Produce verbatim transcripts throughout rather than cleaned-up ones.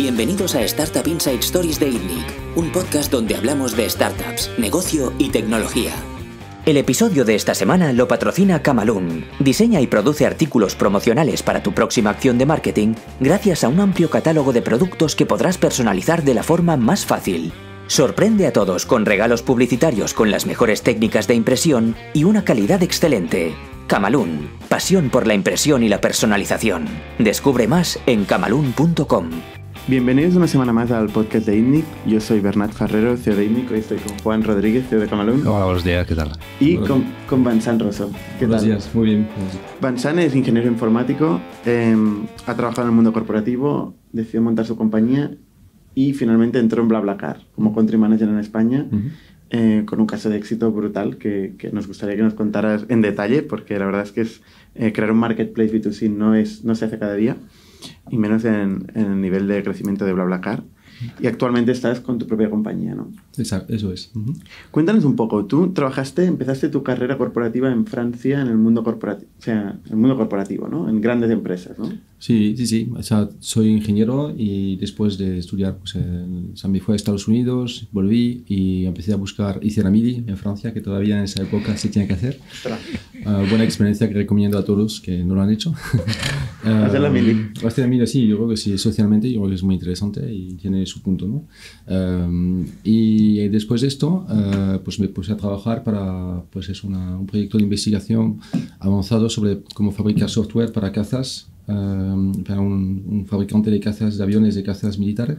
Bienvenidos a Startup Inside Stories de I D N I C, un podcast donde hablamos de startups, negocio y tecnología. El episodio de esta semana lo patrocina Camaloon. Diseña y produce artículos promocionales para tu próxima acción de marketing gracias a un amplio catálogo de productos que podrás personalizar de la forma más fácil. Sorprende a todos con regalos publicitarios con las mejores técnicas de impresión y una calidad excelente. Camaloon, pasión por la impresión y la personalización. Descubre más en camaloon punto com. Bienvenidos una semana más al podcast de I D N I C. Yo soy Bernat Ferrero, C E O de I D N I C. Hoy estoy con Juan Rodríguez, C E O de Camaloon. Hola, buenos días, ¿qué tal? Y con, con Vincent Rosso. ¿Qué buenos tal? Días, muy bien. Vincent es ingeniero informático, eh, ha trabajado en el mundo corporativo, decidió montar su compañía y finalmente entró en BlaBlaCar como country manager en España, uh-huh. eh, con un caso de éxito brutal que, que nos gustaría que nos contaras en detalle, porque la verdad es que es, eh, crear un marketplace B dos C no, es, no se hace cada día. Y menos en, en el nivel de crecimiento de BlaBlaCar. Y actualmente estás con tu propia compañía, ¿no? Exacto, eso es. Uh-huh. Cuéntanos un poco, tú trabajaste, empezaste tu carrera corporativa en Francia, en el mundo corporativo, o sea, en el mundo corporativo, ¿no? En grandes empresas, ¿no? Sí, sí, sí. O sea, soy ingeniero y después de estudiar, pues, en, o sea, me fui a Estados Unidos, volví y empecé a buscar, hice la mili en Francia, que todavía en esa época se tiene que hacer. Uh, buena experiencia que recomiendo a todos que no lo han hecho. uh, Hacer la mili. Hacer la mili, sí, yo creo que sí, socialmente, yo creo que es muy interesante y tiene su punto, ¿no? Um, y después de esto, uh, pues me puse a trabajar para, pues es una, un proyecto de investigación avanzado sobre cómo fabricar software para cazas, um, para un, un fabricante de cazas, de aviones de cazas militares,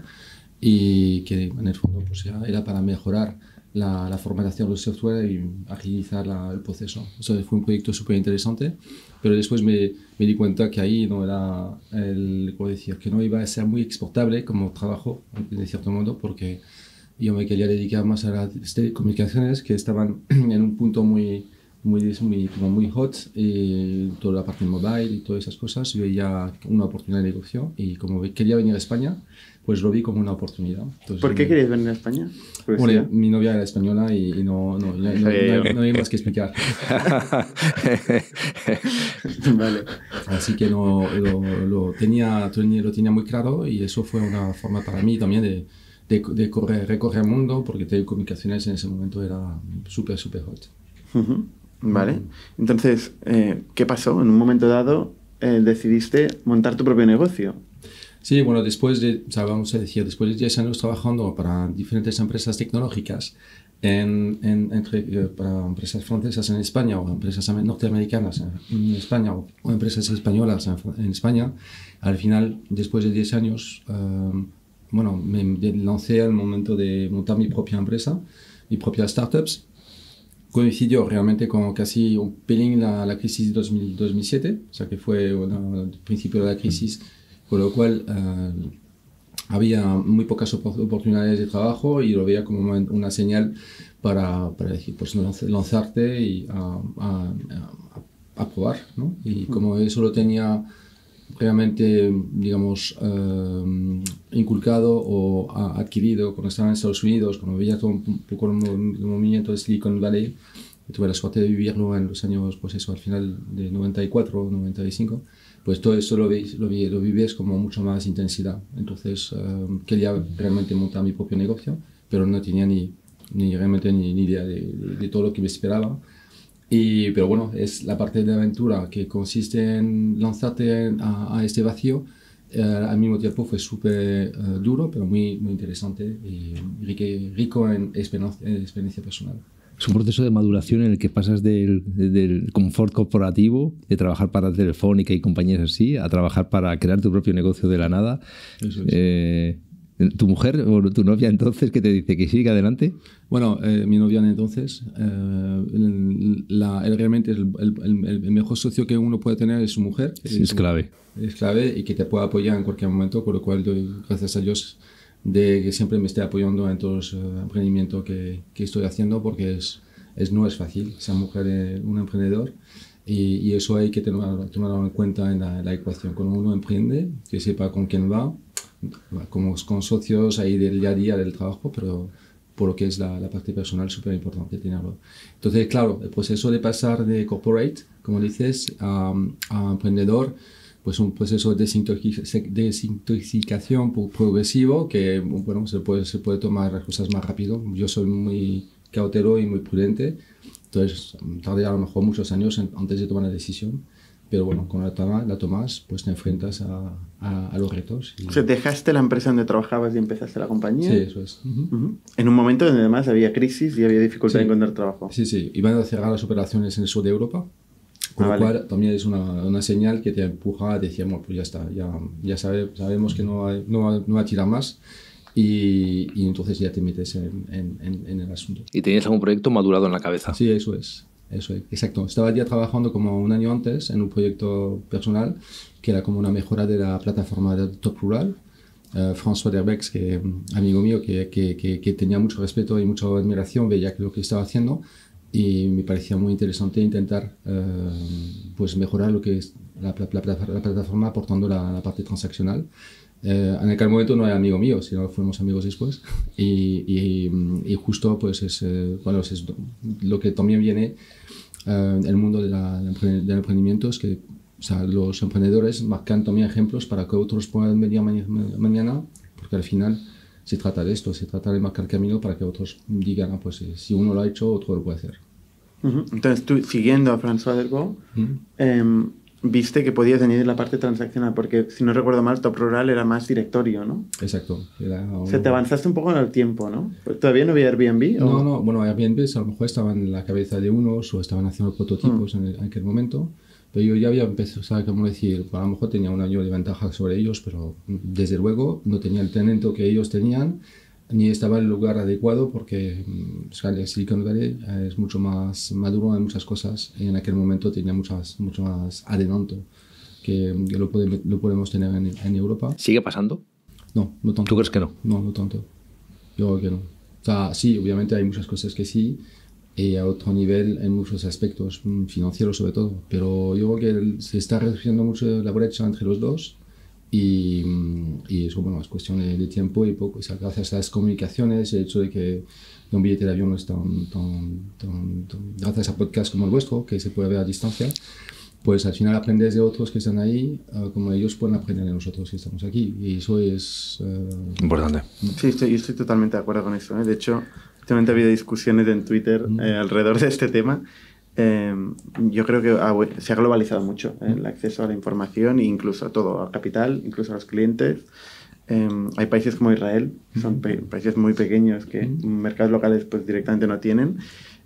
y que en el fondo pues ya era para mejorar la, la formatación del software y agilizar la, el proceso. Eso fue un proyecto súper interesante, pero después me, me di cuenta que ahí no era el, ¿cómo decir?, que no iba a ser muy exportable como trabajo, de cierto modo, porque yo me quería dedicar más a las telecomunicaciones, que estaban en un punto muy, muy, muy, como muy hot, y toda la parte mobile y todas esas cosas. Yo veía una oportunidad de negocio y como quería venir a España, pues lo vi como una oportunidad. Entonces, ¿por qué querías venir a España? Bueno, mi novia era española y, y no, no, no, no, no, no hay más que explicar. Vale. Así que no, lo, lo, tenía, lo tenía muy claro y eso fue una forma para mí también de, de, de correr, recorrer el mundo, porque telecomunicaciones en ese momento era súper, súper hot. Uh-huh. Vale. Entonces, eh, ¿qué pasó? En un momento dado eh, decidiste montar tu propio negocio. Sí, bueno, después de, o sea, vamos a decir, después de diez años trabajando para diferentes empresas tecnológicas, en, en, entre, para empresas francesas en España o empresas norteamericanas en España o, o empresas españolas en, en España, al final, después de diez años, eh, bueno, me lancé al momento de montar mi propia empresa, mi propia startups. Coincidió realmente con casi un pelín la, la crisis de dos mil, dos mil siete, o sea que fue bueno, el principio de la crisis, con lo cual eh, había muy pocas oportunidades de trabajo y lo veía como una, una señal para, para decir, pues lanzarte y a, a, a, a probar, ¿no? Y como eso lo tenía realmente, digamos, eh, inculcado o a, adquirido cuando estaba en Estados Unidos, cuando veía todo un poco el, el movimiento de Silicon Valley, tuve la suerte de vivirlo en los años, pues eso, al final de noventa y cuatro, noventa y cinco, pues todo eso lo, veis, lo, vi, lo vives como mucho más intensidad. Entonces, eh, quería realmente montar mi propio negocio, pero no tenía ni, ni realmente ni, ni idea de, de, de todo lo que me esperaba. Y, pero bueno, es la parte de la aventura que consiste en lanzarte a, a este vacío. Eh, al mismo tiempo fue súper uh, duro, pero muy, muy interesante y rique, rico en experiencia, en experiencia personal. Es un proceso de maduración en el que pasas del, del confort corporativo, de trabajar para Telefónica y compañías así, a trabajar para crear tu propio negocio de la nada. Eso es. Eh, ¿Tu mujer o tu novia entonces qué te dice? ¿Que siga adelante? Bueno, eh, mi novia entonces, eh, la, el, realmente el, el, el mejor socio que uno puede tener es su mujer. Sí, es, es clave. Es clave y que te pueda apoyar en cualquier momento, por lo cual doy gracias a Dios de que siempre me esté apoyando en todos los emprendimientos que, que estoy haciendo, porque es, es, no es fácil ser mujer es un emprendedor. Y, y eso hay que tenerlo, tenerlo en cuenta en la, en la ecuación. Cuando uno emprende, que sepa con quién va, como con socios ahí del día a día del trabajo, pero por lo que es la, la parte personal, súper importante tenerlo. Entonces, claro, el proceso de pasar de corporate, como dices, a, a emprendedor, pues un proceso de desintoxicación progresivo que, bueno, se puede, se puede tomar las cosas más rápido. Yo soy muy cauteloso y muy prudente, entonces tardé a lo mejor muchos años en, antes de tomar la decisión. Pero bueno, cuando la, toma, la tomas, pues te enfrentas a, a, a los retos. Y... O sea, dejaste la empresa donde trabajabas y empezaste la compañía. Sí, eso es. Uh-huh. Uh-huh. En un momento donde además había crisis y había dificultad sí. en encontrar trabajo. Sí, sí. Iban a cerrar las operaciones en el sur de Europa. Con ah, lo vale. cual también es una, una señal que te empuja a decir, bueno, pues ya está, ya, ya sabe, sabemos que no, hay, no, va, no va a tirar más. Y, y entonces ya te metes en, en, en, en el asunto. ¿Y tenías algún proyecto madurado en la cabeza? Sí, eso es. Eso es, exacto. Estaba ya trabajando como un año antes en un proyecto personal que era como una mejora de la plataforma de Top Rural. Uh, François Derbeck, que amigo mío, que, que, que, que tenía mucho respeto y mucha admiración, veía lo que estaba haciendo y me parecía muy interesante intentar uh, pues mejorar lo que es la, la, la, la plataforma aportando la, la parte transaccional. Eh, en aquel momento no era amigo mío, sino fuimos amigos después y, y, y justo pues es, eh, bueno, es lo que también viene eh, el mundo de la, del emprendimiento, es que o sea, los emprendedores marcan también ejemplos para que otros puedan venir ma mañana, porque al final se trata de esto, se trata de marcar camino para que otros digan, ah, pues eh, si uno lo ha hecho, otro lo puede hacer. Uh-huh. Entonces tú, siguiendo a François Derbeck, uh-huh. eh, viste que podías añadir la parte transaccional, porque si no recuerdo mal, Top Rural era más directorio, ¿no? Exacto. Era un... O sea, te avanzaste un poco en el tiempo, ¿no? ¿Todavía no había Airbnb? ¿O? No, no, bueno, Airbnb a lo mejor estaban en la cabeza de unos o estaban haciendo prototipos mm. en, el, en aquel momento, pero yo ya había empezado, ¿sabes cómo decir? A lo mejor tenía un año de ventaja sobre ellos, pero desde luego no tenía el talento que ellos tenían, ni estaba en el lugar adecuado, porque o sea, Silicon Valley es mucho más maduro en muchas cosas y en aquel momento tenía muchas, mucho más adelanto que lo, puede, lo podemos tener en, en Europa. ¿Sigue pasando? No, no tanto. ¿Tú crees que no? No, no tanto. Yo creo que no. O sea, sí, obviamente hay muchas cosas que sí, y a otro nivel en muchos aspectos, financieros sobre todo, pero yo creo que se está reduciendo mucho la brecha entre los dos. Y, y eso, bueno, es cuestión de, de tiempo y poco. O sea, gracias a las comunicaciones, el hecho de que un billete de avión no es tan, tan, tan, tan... Gracias a podcasts como el vuestro, que se puede ver a distancia, pues al final aprendes de otros que están ahí, uh, como ellos pueden aprender de nosotros que estamos aquí. Y eso es... Uh, importante. Sí, estoy, yo estoy totalmente de acuerdo con eso, ¿eh? De hecho, últimamente ha habido discusiones en Twitter mm. eh, alrededor de este tema. Eh, yo creo que ah, se ha globalizado mucho eh, el acceso a la información e incluso a todo, al capital, incluso a los clientes. Eh, hay países como Israel, son pe países muy pequeños que mercados locales pues directamente no tienen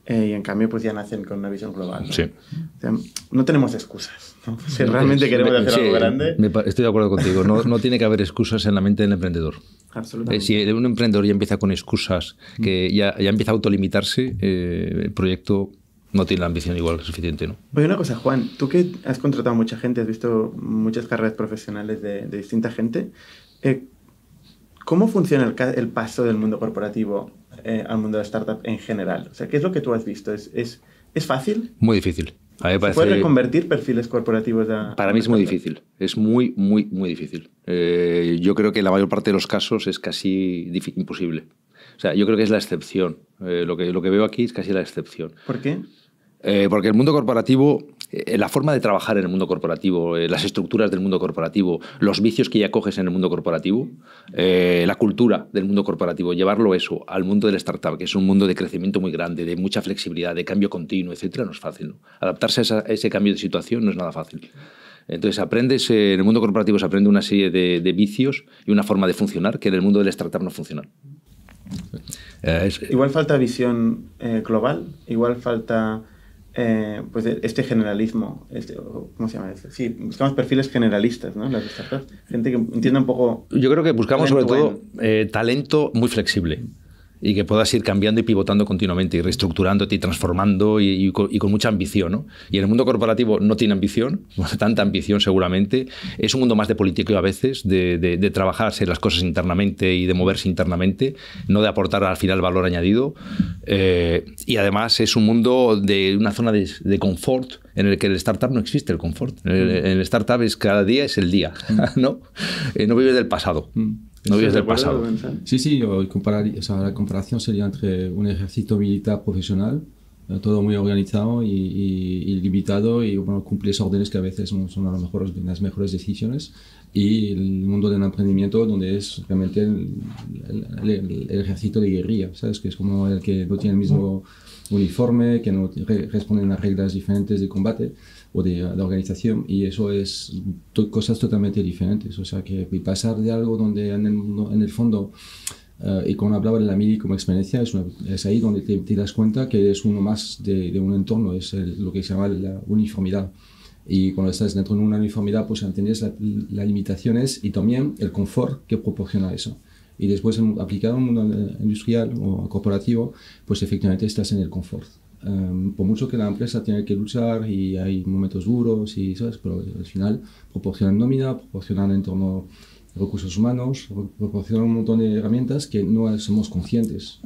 eh, y en cambio pues ya nacen con una visión global, ¿no? Sí. O sea, no tenemos excusas, ¿no? Si no, realmente queremos me, hacer sí, algo grande... Me, estoy de acuerdo contigo, no, no tiene que haber excusas en la mente del emprendedor. Absolutamente. Eh, si un emprendedor ya empieza con excusas, que ya, ya empieza a autolimitarse, eh, el proyecto... No tiene la ambición igual suficiente, ¿no? Oye, una cosa, Juan, tú que has contratado a mucha gente, has visto muchas carreras profesionales de, de distinta gente, eh, ¿cómo funciona el, el paso del mundo corporativo eh, al mundo de la startup en general? O sea, ¿qué es lo que tú has visto? ¿Es, es, es fácil? Muy difícil. A mí me parece... ¿Se puede reconvertir perfiles corporativos a...? Para mí es muy difícil. Es muy, muy, muy difícil. Eh, yo creo que la mayor parte de los casos es casi imposible. O sea, yo creo que es la excepción. Eh, lo que, lo que veo aquí es casi la excepción. ¿Por qué? Eh, porque el mundo corporativo, eh, la forma de trabajar en el mundo corporativo, eh, las estructuras del mundo corporativo, los vicios que ya coges en el mundo corporativo, eh, la cultura del mundo corporativo, llevarlo eso al mundo del startup, que es un mundo de crecimiento muy grande, de mucha flexibilidad, de cambio continuo, etcétera, no es fácil, ¿no? Adaptarse a, esa, a ese cambio de situación no es nada fácil. Entonces, aprendes, eh, en el mundo corporativo se aprende una serie de, de vicios y una forma de funcionar que en el mundo del startup no funciona. Eh, es, igual falta visión eh, global, igual falta... Eh, pues este generalismo, este, ¿cómo se llama eso? Sí, buscamos perfiles generalistas, ¿no? Las startups, gente que entienda un poco... Yo creo que buscamos sobre todo eh, talento muy flexible y que puedas ir cambiando y pivotando continuamente y reestructurándote y transformando y, y, con, y con mucha ambición, ¿no? Y en el mundo corporativo no tiene ambición, no tiene tanta ambición seguramente. Es un mundo más de político a veces, de, de, de trabajarse las cosas internamente y de moverse internamente, no de aportar al final valor añadido. Eh, y además es un mundo de una zona de, de confort en el que el startup no existe el confort. En el, el startup es cada día es el día, ¿no? Eh, no vives del pasado. No vives del pasado. Sí, sí, comparar, o sea, la comparación sería entre un ejército militar profesional todo muy organizado y, y, y limitado, y bueno, cumples órdenes que a veces no son a lo mejor las mejores decisiones. Y el mundo del emprendimiento, donde es realmente el, el, el, el ejército de guerrilla, ¿sabes? Que es como el que no tiene el mismo uniforme, que no re responden a reglas diferentes de combate o de, de organización, y eso es to cosas totalmente diferentes. O sea, que pasar de algo donde en el, en el fondo, Uh, y cuando hablaba de la mili como experiencia, es, una, es ahí donde te, te das cuenta que eres uno más de, de un entorno, es el, lo que se llama la uniformidad. Y cuando estás dentro de una uniformidad, pues entiendes la, las limitaciones y también el confort que proporciona eso. Y después, aplicado a un mundo industrial o corporativo, pues efectivamente estás en el confort. Um, por mucho que la empresa tiene que luchar y hay momentos duros, y, ¿sabes? Pero al final proporcionan nómina, proporcionan entorno, recursos humanos, proporcionan un montón de herramientas que no somos conscientes.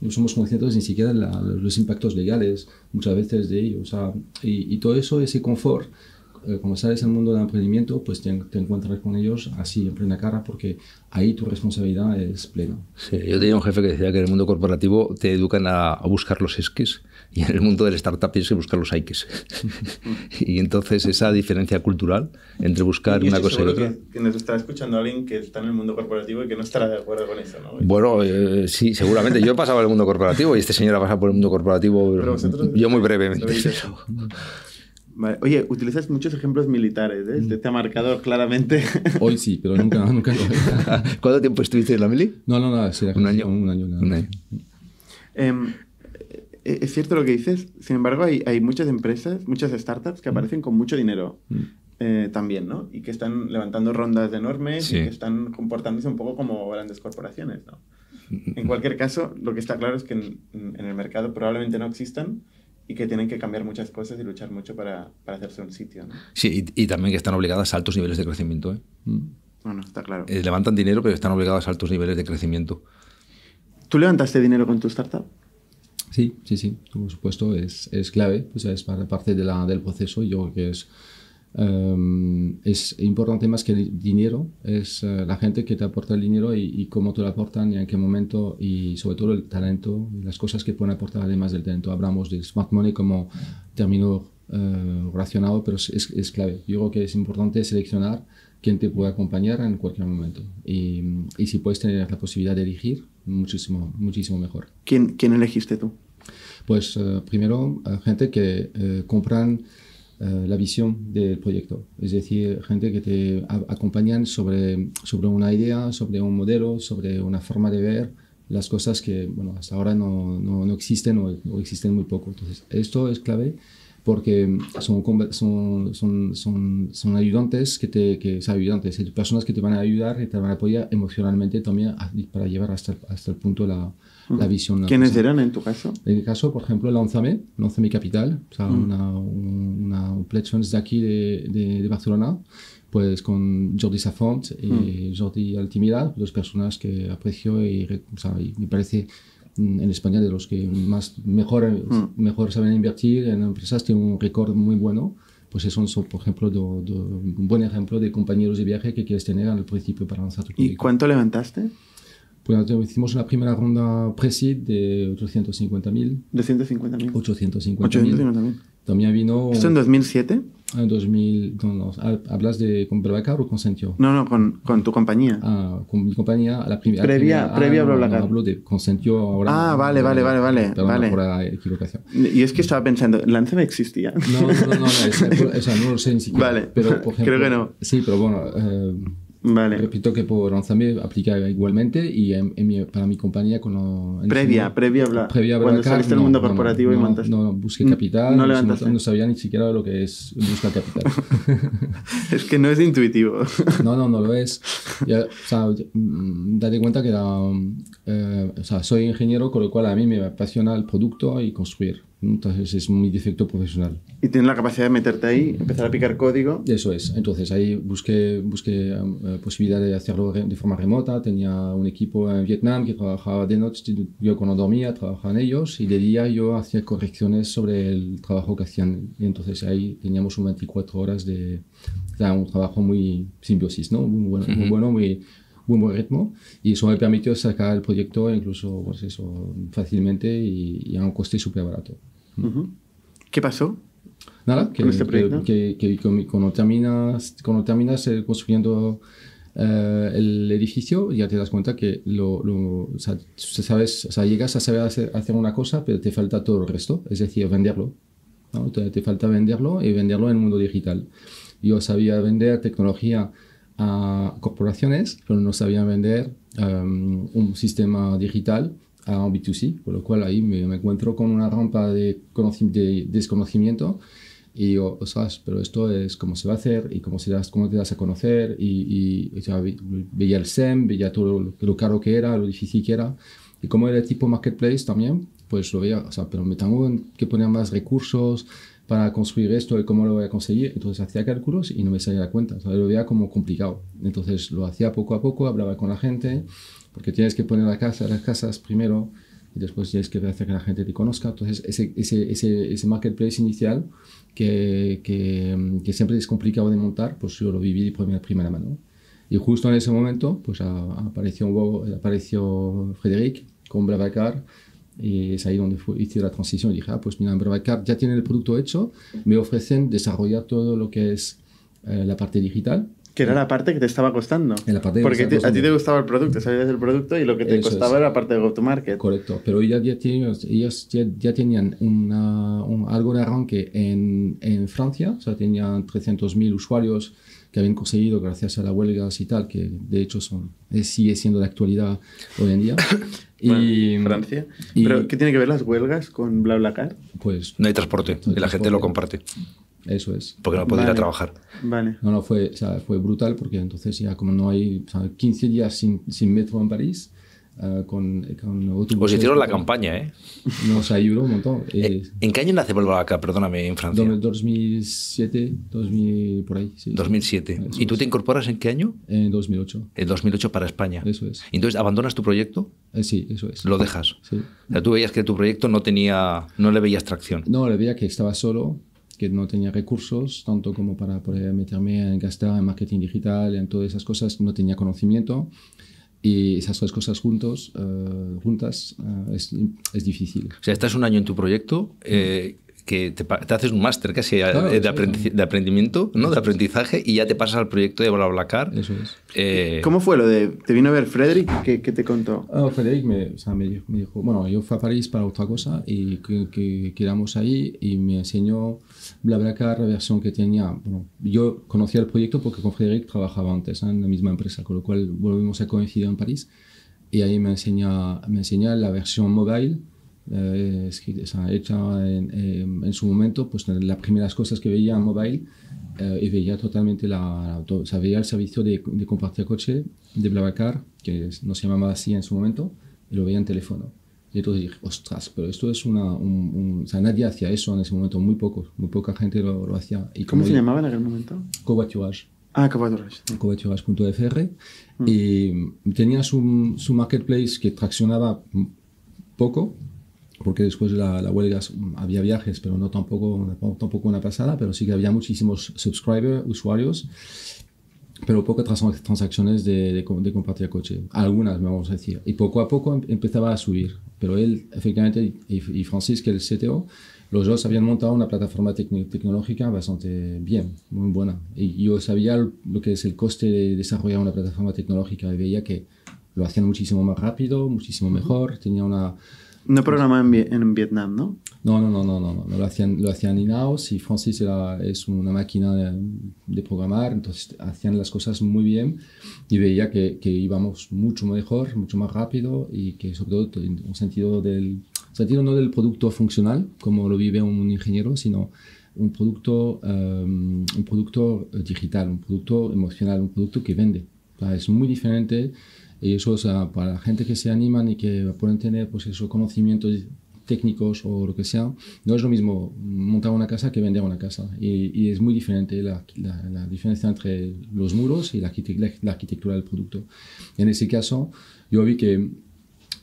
No somos conscientes ni siquiera de los impactos legales, muchas veces, de ello. O sea, y, y todo eso, ese confort, eh, cuando sales al mundo del emprendimiento, pues te, te encuentras con ellos así, en plena cara, porque ahí tu responsabilidad es plena. Sí, yo tenía un jefe que decía que en el mundo corporativo te educan a, a buscar los esquís, y en el mundo del startup tienes que buscar los aikis. Y entonces esa diferencia cultural entre buscar una cosa y otra. Que, que nos está escuchando alguien que está en el mundo corporativo y que no estará de acuerdo con eso, ¿no? Bueno, eh, sí, seguramente. Yo he pasado por el mundo corporativo y este señor ha pasado por el mundo corporativo, pero vosotros, yo muy brevemente. Vale. Oye, utilizas muchos ejemplos militares, ¿eh? Este te ha marcado claramente. Hoy sí, pero nunca, nunca. ¿Cuánto tiempo estuviste en la mili? No, no, nada. Un año. Un año. Nada. Un año. Um, Es cierto lo que dices, sin embargo, hay, hay muchas empresas, muchas startups que aparecen con mucho dinero eh, también, ¿no? Y que están levantando rondas enormes, sí, y que están comportándose un poco como grandes corporaciones, ¿no? En cualquier caso, lo que está claro es que en, en el mercado probablemente no existan, y que tienen que cambiar muchas cosas y luchar mucho para, para hacerse un sitio, ¿no? Sí, y, y también que están obligadas a altos niveles de crecimiento, ¿eh? No, no, está claro. Eh, levantan dinero, pero están obligadas a altos niveles de crecimiento. ¿Tú levantaste dinero con tu startup? Sí, sí, sí, por supuesto, es, es clave, o sea, es parte de la, del proceso. Yo creo que es, um, es importante más que el dinero, es uh, la gente que te aporta el dinero y, y cómo te lo aportan y en qué momento, y sobre todo el talento y las cosas que pueden aportar además del talento. Hablamos de smart money como término uh, relacionado, pero es, es, es clave. Yo creo que es importante seleccionar quién te puede acompañar en cualquier momento. Y, y si puedes tener la posibilidad de elegir, muchísimo, muchísimo mejor. ¿Quién, quién elegiste tú? Pues uh, primero, uh, gente que uh, compran uh, la visión del proyecto. Es decir, gente que te acompañan sobre, sobre una idea, sobre un modelo, sobre una forma de ver las cosas que, bueno, hasta ahora no, no, no existen o, o existen muy poco. Entonces, esto es clave, porque son, son, son, son, son ayudantes, que te, que son ayudantes, personas que te van a ayudar y te van a apoyar emocionalmente también a, para llevar hasta, hasta el punto la, uh-huh. la visión. ¿Quiénes eran en tu caso? En mi caso, por ejemplo, Lanzame, Lanzame Capital, o sea, uh-huh. una, una, una platform de aquí de, de, de Barcelona, pues con Jordi Safont y uh-huh. Jordi Altimira, dos personas que aprecio y, o sea, y me parece... en España de los que más mejor, mm. mejor saben invertir en empresas, tienen un récord muy bueno. Pues son, son por ejemplo, do, do, un buen ejemplo de compañeros de viaje que quieres tener al principio para lanzar tu proyecto. ¿Y cuánto levantaste? Pues hicimos una primera ronda pre-seed de ochocientos cincuenta mil. ¿doscientos cincuenta mil? ochocientos cincuenta mil. También vino... ¿Esto en dos mil siete? En dos mil... No, no, ¿hablas de con BlaBlaCar o con Sentio? No, no, con, con tu compañía. Ah, con mi compañía, la primera... Previa, previa ah, BlaBlaCar. No, hablo de con Sentio ahora. Ah, vale, vale, vale, vale. Perdón vale. por la equivocación. Y es que estaba pensando, ¿Lanzame existía? No, no, no, no, es, o sea, no lo sé ni siquiera. Vale, pero, por ejemplo, creo que no. Sí, pero bueno... Eh, Vale. Repito que por Lanzame aplica igualmente y en, en mi, para mi compañía con lo, previa, el, previa, bla, previa bla, cuando saliste del no, mundo corporativo no, y montaste no, no, busqué capital no, no, no sabía ni siquiera lo que es buscar capital. Es que no es intuitivo. no, no, no lo es. Ya, o sea, date cuenta que la, eh, o sea, soy ingeniero, con lo cual a mí me apasiona el producto y construir. Entonces es mi defecto profesional. Y tienes la capacidad de meterte ahí, empezar a picar código. Eso es. Entonces ahí busqué, busqué uh, posibilidad de hacerlo de forma remota. Tenía un equipo en Vietnam que trabajaba de noche. Yo cuando dormía trabajaba en ellos y de día yo hacía correcciones sobre el trabajo que hacían. Y entonces ahí teníamos un veinticuatro horas de... Era un trabajo muy simbiosis, ¿no? Muy bueno, uh-huh. muy bueno, muy... muy buen ritmo, y eso me permitió sacar el proyecto incluso pues eso, fácilmente y, y a un coste súper barato. Uh-huh. ¿Qué pasó? Nada, que, ¿con este proyecto? que, que, que cuando, terminas, cuando terminas construyendo eh, el edificio, ya te das cuenta que lo, lo, o sea, sabes, o sea, llegas a saber hacer, hacer una cosa, pero te falta todo el resto, es decir, venderlo. ¿No? Te, te falta venderlo y venderlo en el mundo digital. Yo sabía vender tecnología a corporaciones, pero no sabía vender um, un sistema digital a un B dos C, por lo cual ahí me, me encuentro con una rampa de, de desconocimiento y digo, ostras, pero esto es cómo se va a hacer y cómo, se das, cómo te das a conocer y, y, y ya, veía el S E M, veía todo lo, lo caro que era, lo difícil que era y como era tipo marketplace también, pues lo veía, o sea, pero me tengo que poner más recursos para construir esto y cómo lo voy a conseguir. Entonces hacía cálculos y no me salía la cuenta, o sea, lo veía como complicado. Entonces lo hacía poco a poco, hablaba con la gente, porque tienes que poner la casa, las casas primero y después tienes que hacer que la gente te conozca. Entonces ese, ese, ese, ese marketplace inicial que, que, que siempre es complicado de montar, pues yo lo viví de primera, primera mano. Y justo en ese momento pues apareció, apareció Frédéric con BlaBlaCar. Y es ahí donde fue, hice la transición y dije, ah, pues mira, en BlaBlaCar ya tienen el producto hecho, me ofrecen desarrollar todo lo que es eh, la parte digital. Que era la parte que te estaba costando. La parte Porque estaba costando. A ti te gustaba el producto, sabías el producto y lo que te Eso costaba es. era la parte de go-to-market. Correcto, pero ya, ya tenían, ellos ya, ya tenían una, un, algo de arranque en, en Francia, o sea, tenían trescientos mil usuarios que habían conseguido gracias a las huelgas y tal, que de hecho son, sigue siendo la actualidad hoy en día. Bueno, y Francia. Y, ¿Pero qué tiene que ver las huelgas con BlaBlaCar? Pues no hay transporte, no hay transporte y la gente lo comparte. Eso es. Porque no podía vale. ir a trabajar. Vale. No, no, fue, o sea, fue brutal porque entonces ya como no hay o sea, quince días sin, sin metro en París, uh, con, con autobuses... Os hicieron la con, campaña, ¿eh? Nos ayudó un montón. eh, ¿En qué año nace BlaBlaCar? Perdóname, en Francia. dos mil siete, dos mil, por ahí. Sí, dos mil siete. ¿Y tú es. te incorporas en qué año? En dos mil ocho. En dos mil ocho para España. Eso es. Entonces, ¿abandonas tu proyecto? Eh, sí, eso es. ¿Lo dejas? Sí. O sea, tú veías que tu proyecto no tenía... No le veías tracción. No, le veía que estaba solo... que no tenía recursos, tanto como para poder meterme en gastar en marketing digital, en todas esas cosas, no tenía conocimiento y esas dos cosas juntos, uh, juntas uh, es, es difícil. O sea, estás un año en tu proyecto, eh, que te, te haces un máster casi claro, de, aprendi es. de aprendimiento, ¿no? de aprendizaje y ya te pasas al proyecto de BlaBlaCar. Eso es. Eh, ¿Cómo fue lo de, te vino a ver Frédéric? ¿Qué, qué te contó? Oh, Frédéric me, o sea, me, dijo, me dijo, bueno, yo fui a París para otra cosa y que, que quedamos ahí y me enseñó BlaBlaCar, la versión que tenía. Bueno, yo conocía el proyecto porque con Frédéric trabajaba antes, ¿eh? en la misma empresa, con lo cual volvimos a coincidir en París y ahí me enseña, me enseña la versión mobile eh, escrita, o sea, hecha en, eh, en su momento, pues las primeras cosas que veía en mobile eh, y veía totalmente la, la o sea, veía el servicio de, de compartir coche de BlaBlaCar, que no se llamaba así en su momento, y lo veía en teléfono. Y entonces dije, ostras, pero esto es una... Un, un, o sea, nadie hacía eso en ese momento, muy pocos, muy poca gente lo, lo hacía. Y ¿Cómo se yo, llamaba en aquel momento? Covoiturage. Ah, Covoiturage. Covoiturage punto f r. Mm. Y tenía su, su marketplace que traccionaba poco, porque después de la, la huelga había viajes, pero no tampoco, tampoco una pasada, pero sí que había muchísimos subscribers, usuarios, pero pocas trans transacciones de, de, de compartir coche, algunas vamos a decir, y poco a poco empezaba a subir, pero él efectivamente y, y Francis, que el C T O, los dos habían montado una plataforma tec tecnológica bastante bien, muy buena, y yo sabía lo que es el coste de desarrollar una plataforma tecnológica y veía que lo hacían muchísimo más rápido, muchísimo mejor, tenía una... No programaban en, en Vietnam, ¿no? No, no, no, no, no, no. Lo hacían, lo hacían in-house y Francis era, es una máquina de, de programar, entonces hacían las cosas muy bien y veía que, que íbamos mucho mejor, mucho más rápido y que sobre todo en un sentido, del, sentido no del producto funcional, como lo vive un ingeniero, sino un producto, um, un producto digital, un producto emocional, un producto que vende. O sea, es muy diferente. Y eso, o sea, para la gente que se animan y que pueden tener pues, esos conocimientos técnicos o lo que sea, no es lo mismo montar una casa que vender una casa. Y, y es muy diferente la, la, la diferencia entre los muros y la, la, la arquitectura del producto. En ese caso, yo vi que,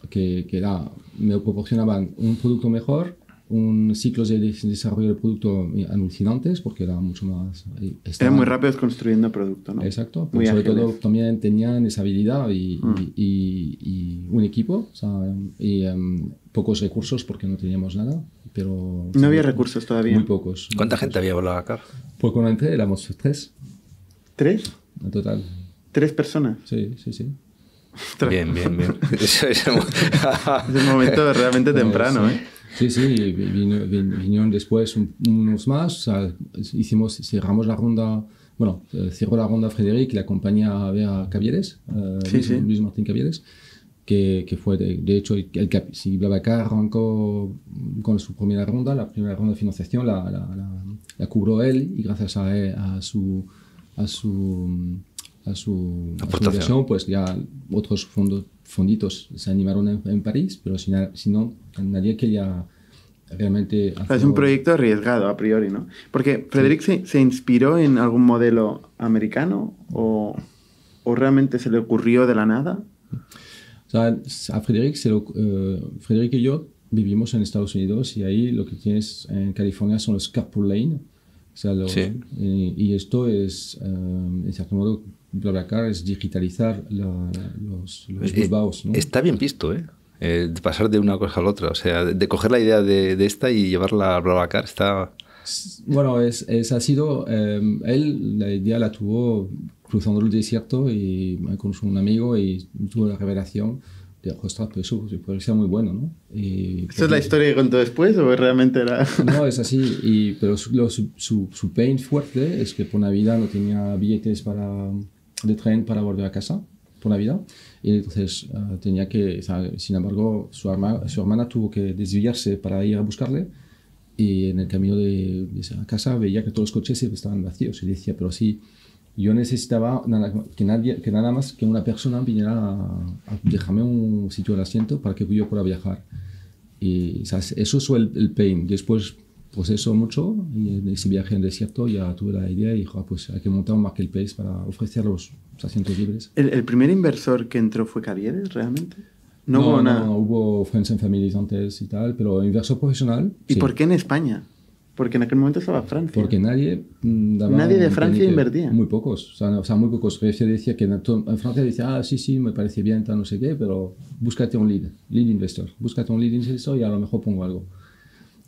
que, que la, me proporcionaban un producto mejor un ciclos de desarrollo de producto alucinantes porque era mucho más... Estaban muy rápidos construyendo producto, ¿no? Exacto, pero sobre todo también tenían esa habilidad y, mm. y, y, y un equipo, o sea, y um, pocos recursos porque no teníamos nada, pero... No ¿sabes? Había recursos todavía. Muy pocos. ¿Cuánta muy gente pocos. había volado acá? Pues cuando entré éramos tres. ¿Tres? En total. ¿Tres personas? Sí, sí, sí. Bien, bien, bien. Es un momento realmente temprano, sí. ¿eh? Sí, sí, vinieron vino, vino después un, unos más, o sea, hicimos, cerramos la ronda, bueno, cerró la ronda Frédéric, la compañía a Cavieres, uh, sí, Luis, sí. Luis Martín Cavieres, que, que fue, de, de hecho, el, el, si BlaBlaCar arrancó con su primera ronda, la primera ronda de financiación la, la, la, la cubrió él y gracias a, él, a su... A su a su aportación, pues ya otros fondos, fonditos se animaron en, en París, pero si, na, si no, nadie quería realmente... O sea, es un proyecto arriesgado a priori, ¿no? Porque Frédéric sí. se, se inspiró en algún modelo americano o, o realmente se le ocurrió de la nada. O sea, a Frédéric, se lo, eh, Frédéric y yo vivimos en Estados Unidos y ahí lo que tienes en California son los carpool lane. O sea, los, sí. eh, y esto es, eh, en cierto modo... BlaBlaCar es digitalizar la, la, los, los bilbaos, ¿no? Está bien visto, ¿eh? Eh, de pasar de una cosa a la otra. O sea, de, de coger la idea de, de esta y llevarla a BlaBlaCar está... Bueno, es, es, ha sido... Eh, él la idea la tuvo cruzando el desierto y con un amigo y tuvo la revelación de, ostras, pues eso puede ser muy bueno, ¿no? Y, ¿esa es la historia que contó después o realmente era...? No, es así, y, pero su, su, su pain fuerte es que por Navidad no tenía billetes para... de tren para volver a casa por Navidad y entonces uh, tenía que, o sea, sin embargo su, arma, su hermana tuvo que desviarse para ir a buscarle y en el camino de, de casa veía que todos los coches estaban vacíos y decía, pero sí, yo necesitaba nada, que, nadie, que nada más que una persona viniera a, a dejarme un sitio al asiento para que yo pueda viajar y, o sea, eso fue el, el pain. Después pues eso mucho, y en ese viaje en el desierto ya tuve la idea y dije, pues hay que montar un marketplace para ofrecer los asientos libres. ¿El, el primer inversor que entró fue Cavieres realmente? No, no hubo nada. No, hubo Friends and Families antes y tal, pero inversor profesional. ¿Y sí. por qué en España? Porque en aquel momento estaba Francia. Porque nadie... Daba nadie de Francia invertía. Muy pocos, o sea, no, o sea muy pocos. Francia decía que en, en Francia decía, ah, sí, sí, me parece bien, tal, no sé qué, pero búscate un lead, lead investor. Búscate un lead investor y a lo mejor pongo algo.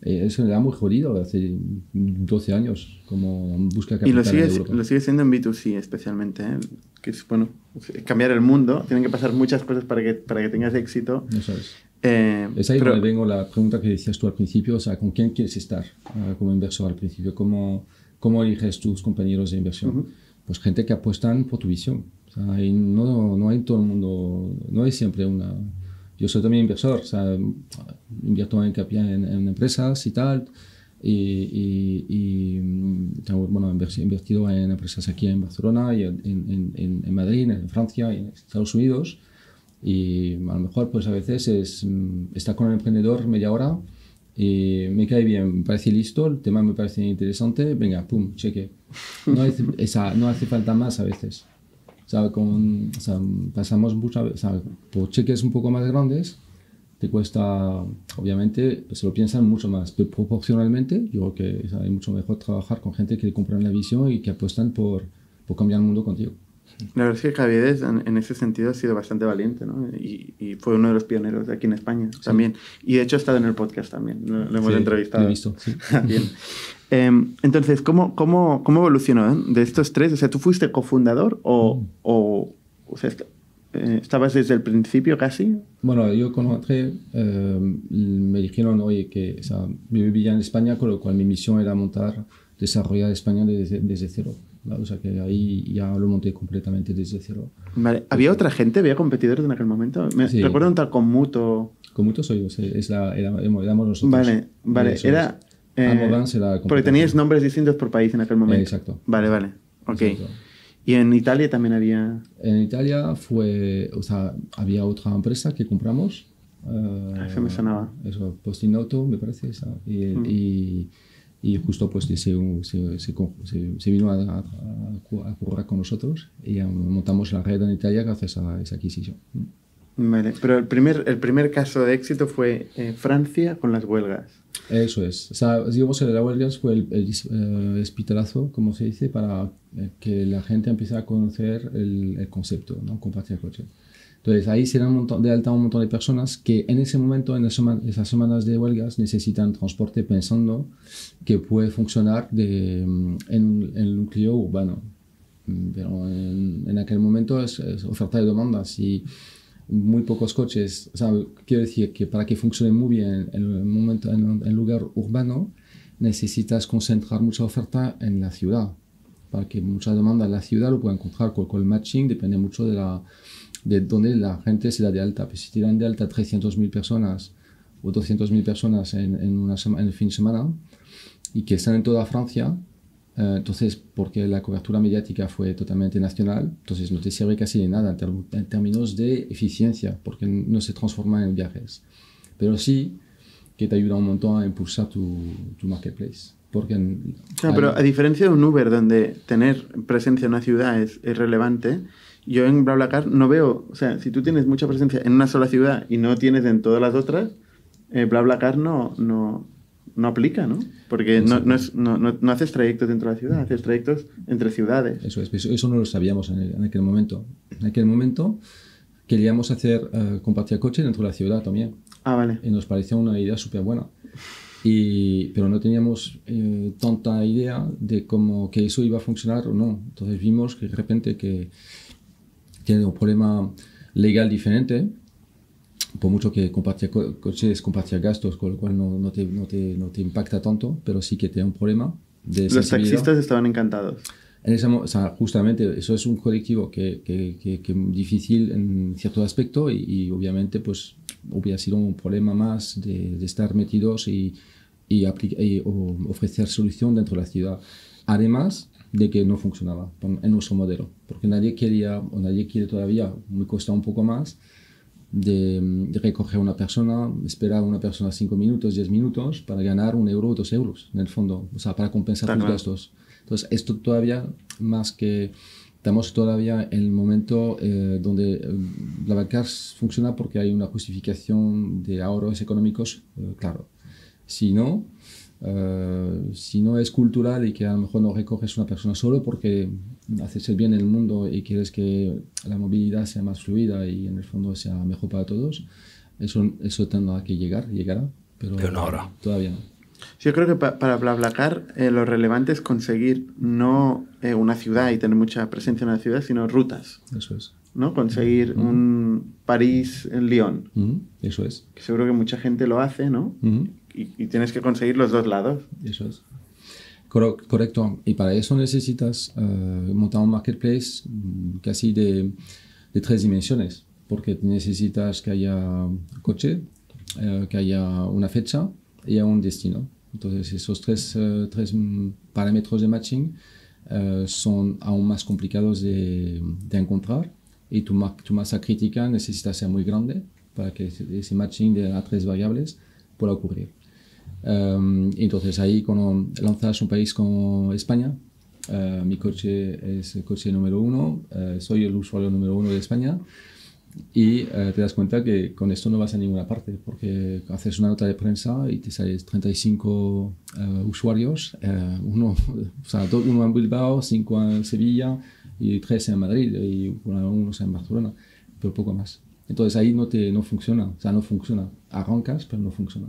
Eso era muy jodido hace doce años, como busca capital. Y lo sigue, lo sigue siendo en B dos C especialmente, ¿eh? Que es, bueno, cambiar el mundo, tienen que pasar muchas cosas para que, para que tengas éxito. No sabes. Eh, es ahí pero, donde vengo la pregunta que decías tú al principio, o sea, ¿con quién quieres estar uh, como inversor al principio? ¿Cómo, cómo eliges tus compañeros de inversión? Uh-huh. Pues gente que apuestan por tu visión. O sea, y no, no hay todo el mundo, no hay siempre una... Yo soy también inversor, o sea, invierto en capital en, en empresas y tal, y, y, y tengo, bueno, he invertido en empresas aquí en Barcelona, y en, en, en, en Madrid, en Francia, y en Estados Unidos, y a lo mejor pues a veces es estar con el emprendedor media hora, y me cae bien, me parece listo, el tema me parece interesante, venga, pum, cheque. No, es, esa, no hace falta más a veces. O sea, con, o sea, pasamos muchas veces, o sea, por cheques un poco más grandes, te cuesta, obviamente, se lo piensan mucho más, pero proporcionalmente, yo creo que o sea, es mucho mejor trabajar con gente que compran la visión y que apuestan por, por cambiar el mundo contigo. La verdad es que Cavieres, en, en ese sentido, ha sido bastante valiente, ¿no? Y, y fue uno de los pioneros aquí en España sí. también. Y de hecho ha estado en el podcast también, lo, lo hemos sí, entrevistado. Lo he visto, sí. Bien. Entonces, ¿cómo, cómo, cómo evolucionó de estos tres? O sea, ¿tú fuiste cofundador o, mm. o, o sea, estabas desde el principio casi? Bueno, yo cuando entré eh, me dijeron, oye, que o sea, yo vivía en España, con lo cual mi misión era montar, desarrollar España desde, desde cero. ¿Vale? O sea, que ahí ya lo monté completamente desde cero. Vale. ¿Había sí. otra gente? ¿Había competidores en aquel momento? Me sí. recuerdo un tal Comuto. Comuto soy yo, o sea, es la, era, éramos nosotros. Vale, vale, era... Eh, porque teníais nombres distintos por país en aquel momento. Eh, exacto. Vale, vale. Ok. Exacto. ¿Y en Italia también había...? En Italia fue... O sea, había otra empresa que compramos. Uh, ah, eso me sonaba. Eso, Postinato, me parece. Esa. Y, mm. y, y justo pues se, se, se, se vino a, a, a currar con nosotros y montamos la red en Italia gracias a esa adquisición. Vale, pero el primer, el primer caso de éxito fue eh, Francia con las huelgas. Eso es. O sea, digamos que la huelga fue el, el eh, espitalazo, como se dice, para que la gente empezara a conocer el, el concepto, ¿no? Compartir coche. Entonces, ahí se da un montón de alta un montón de personas que en ese momento, en las sema, esas semanas de huelgas, necesitan transporte pensando que puede funcionar de, en, en un núcleo urbano. Pero en, en aquel momento es, es oferta y demanda. Si muy pocos coches, o sea, quiero decir que para que funcione muy bien en el momento, en el lugar urbano, necesitas concentrar mucha oferta en la ciudad, para que mucha demanda en la ciudad lo pueda encontrar con, con el matching, depende mucho de la de dónde la gente se da de alta. Pues si tiran de alta trescientas mil personas o doscientas mil personas en, en, una sema, en el fin de semana y que están en toda Francia, eh, entonces, porque la cobertura mediática fue totalmente nacional, entonces no te sirve casi de nada en, ter en términos de eficiencia, porque no se transforma en viajes. Pero sí que te ayuda un montón a impulsar tu, tu marketplace. Porque en, no, hay... Pero a diferencia de un Uber, donde tener presencia en una ciudad es, es relevante, yo en BlaBlaCar no veo, o sea, si tú tienes mucha presencia en una sola ciudad y no tienes en todas las otras, eh, BlaBlaCar no, no, no aplica, ¿no? Porque no, no, es, no, no, no haces trayectos dentro de la ciudad, haces trayectos entre ciudades. Eso es, eso no lo sabíamos en, el, en aquel momento. En aquel momento queríamos hacer uh, compartir coche dentro de la ciudad también. Ah, vale. Y nos pareció una idea súper buena. Y, pero no teníamos eh, tanta idea de cómo que eso iba a funcionar o no. Entonces vimos que de repente que tiene un problema legal diferente, por mucho que compartir co coches, compartir gastos, con lo cual no, no, te, no, te, no te impacta tanto, pero sí que tiene un problema de sensibilidad. Los taxistas estaban encantados. En esa, o sea, justamente, eso es un colectivo que, que, que, que es difícil en cierto aspecto y, y obviamente pues hubiera sido un problema más de, de estar metidos y, y, y o, ofrecer solución dentro de la ciudad. Además de que no funcionaba en nuestro modelo, porque nadie quería, o nadie quiere todavía, me cuesta un poco más, de, de recoger a una persona, esperar a una persona cinco minutos, diez minutos para ganar un euro o dos euros, en el fondo, o sea, para compensar los gastos. Entonces, esto todavía, más que estamos todavía en el momento eh, donde eh, BlaBlaCar funciona porque hay una justificación de ahorros económicos, eh, claro. Si no, eh, si no es cultural y que a lo mejor no recoges una persona solo porque haces el bien en el mundo y quieres que la movilidad sea más fluida y en el fondo sea mejor para todos, eso, eso tendrá que llegar, llegará, pero, pero no ahora. Todavía no. Yo creo que pa para BlaBlaCar eh, lo relevante es conseguir no eh, una ciudad y tener mucha presencia en la ciudad, sino rutas. Eso es. ¿No? Conseguir uh-huh. un París-Lyon. Uh-huh. Eso es. Que seguro que mucha gente lo hace, ¿no? Uh-huh. y, y tienes que conseguir los dos lados. Eso es. Cor correcto. Y para eso necesitas uh, montar un marketplace casi de, de tres dimensiones, porque necesitas que haya coche, uh, que haya una fecha y a un destino. Entonces esos tres, uh, tres parámetros de matching uh, son aún más complicados de, de encontrar y tu, ma tu masa crítica necesita ser muy grande para que ese matching de las tres variables pueda ocurrir. Um, entonces ahí cuando lanzas un país como España, uh, mi coche es el coche número uno, uh, soy el usuario número uno de España, y eh, te das cuenta que con esto no vas a ninguna parte, porque haces una nota de prensa y te sales treinta y cinco eh, usuarios, eh, uno, o sea, dos, uno en Bilbao, cinco en Sevilla y tres en Madrid y bueno, unos en Barcelona, pero poco más. Entonces ahí no, te, no funciona, o sea, no funciona. Arrancas, pero no funciona.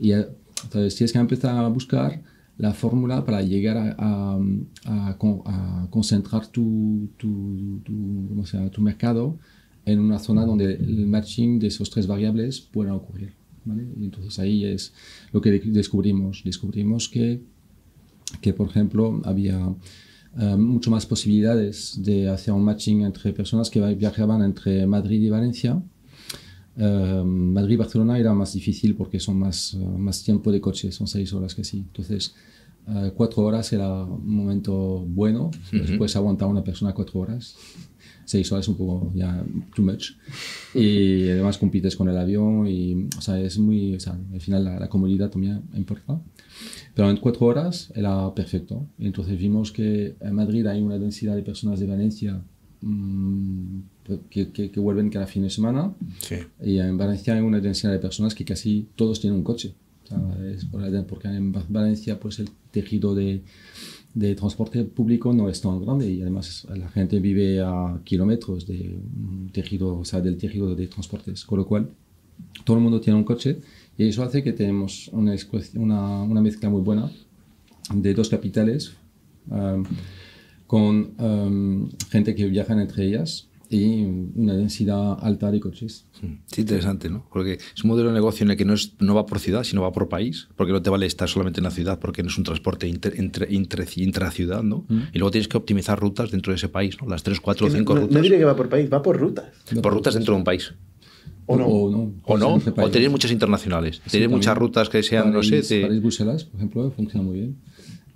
Y eh, entonces tienes que empezar a buscar la fórmula para llegar a, a, a, a concentrar tu, tu, tu, o sea, tu mercado en una zona donde el matching de esos tres variables pueda ocurrir, ¿vale? Y entonces ahí es lo que descubrimos. Descubrimos que, que por ejemplo, había uh, mucho más posibilidades de hacer un matching entre personas que viajaban entre Madrid y Valencia. Uh, Madrid y Barcelona era más difícil porque son más, uh, más tiempo de coche, son seis horas casi. Entonces, uh, cuatro horas era un momento bueno, uh-huh. Después aguantar una persona cuatro horas. Seis horas es un poco ya too much y además compites con el avión y o sea, es muy, o sea, al final la, la comodidad también importa, pero en cuatro horas era perfecto. Entonces vimos que en Madrid hay una densidad de personas de Valencia mmm, que, que, que vuelven cada fin de semana. Sí. Y en Valencia hay una densidad de personas que casi todos tienen un coche. ¿Sabes? Porque en Valencia pues el tejido de, de transporte público no es tan grande y además la gente vive a kilómetros de tejido, o sea, del tejido de transportes, con lo cual todo el mundo tiene un coche y eso hace que tenemos una, una, una mezcla muy buena de dos capitales um, con um, gente que viajan entre ellas y una densidad alta de coches. Sí, interesante, ¿no? Porque es un modelo de negocio en el que no, es, no va por ciudad, sino va por país, porque no te vale estar solamente en la ciudad, porque no es un transporte inter, inter, inter, intraciudad, ¿no? Mm. Y luego tienes que optimizar rutas dentro de ese país, ¿no? Las tres, cuatro, cinco no, rutas. No diré que va por país, va por rutas. Por, por rutas dentro de un país. O no. O, no, o, no, o tenéis muchas internacionales. Sí, tenéis muchas rutas que sean, París, no sé... De... París-Bruselas, por ejemplo, funciona muy bien.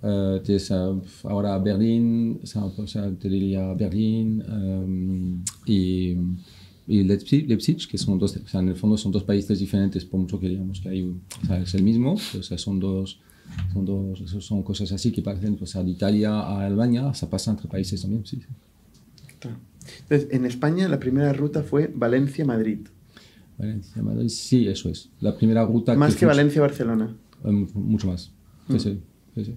Uh, tienes uh, ahora Berlín, o sea, o sea, te diría Berlín um, y, y Leipzig, Leipzig, que son dos, o sea, en el fondo son dos países diferentes, por mucho que digamos que hay, o sea, es el mismo, o sea, son dos, son dos, son cosas así que parecen, o sea, de Italia a Albania, o se pasa entre países también, sí. Entonces, en España la primera ruta fue Valencia-Madrid. Valencia-Madrid, sí, eso es. La primera ruta. Más que, que Valencia-Barcelona. Um, mucho más, sí, mm. sí, sí, sí.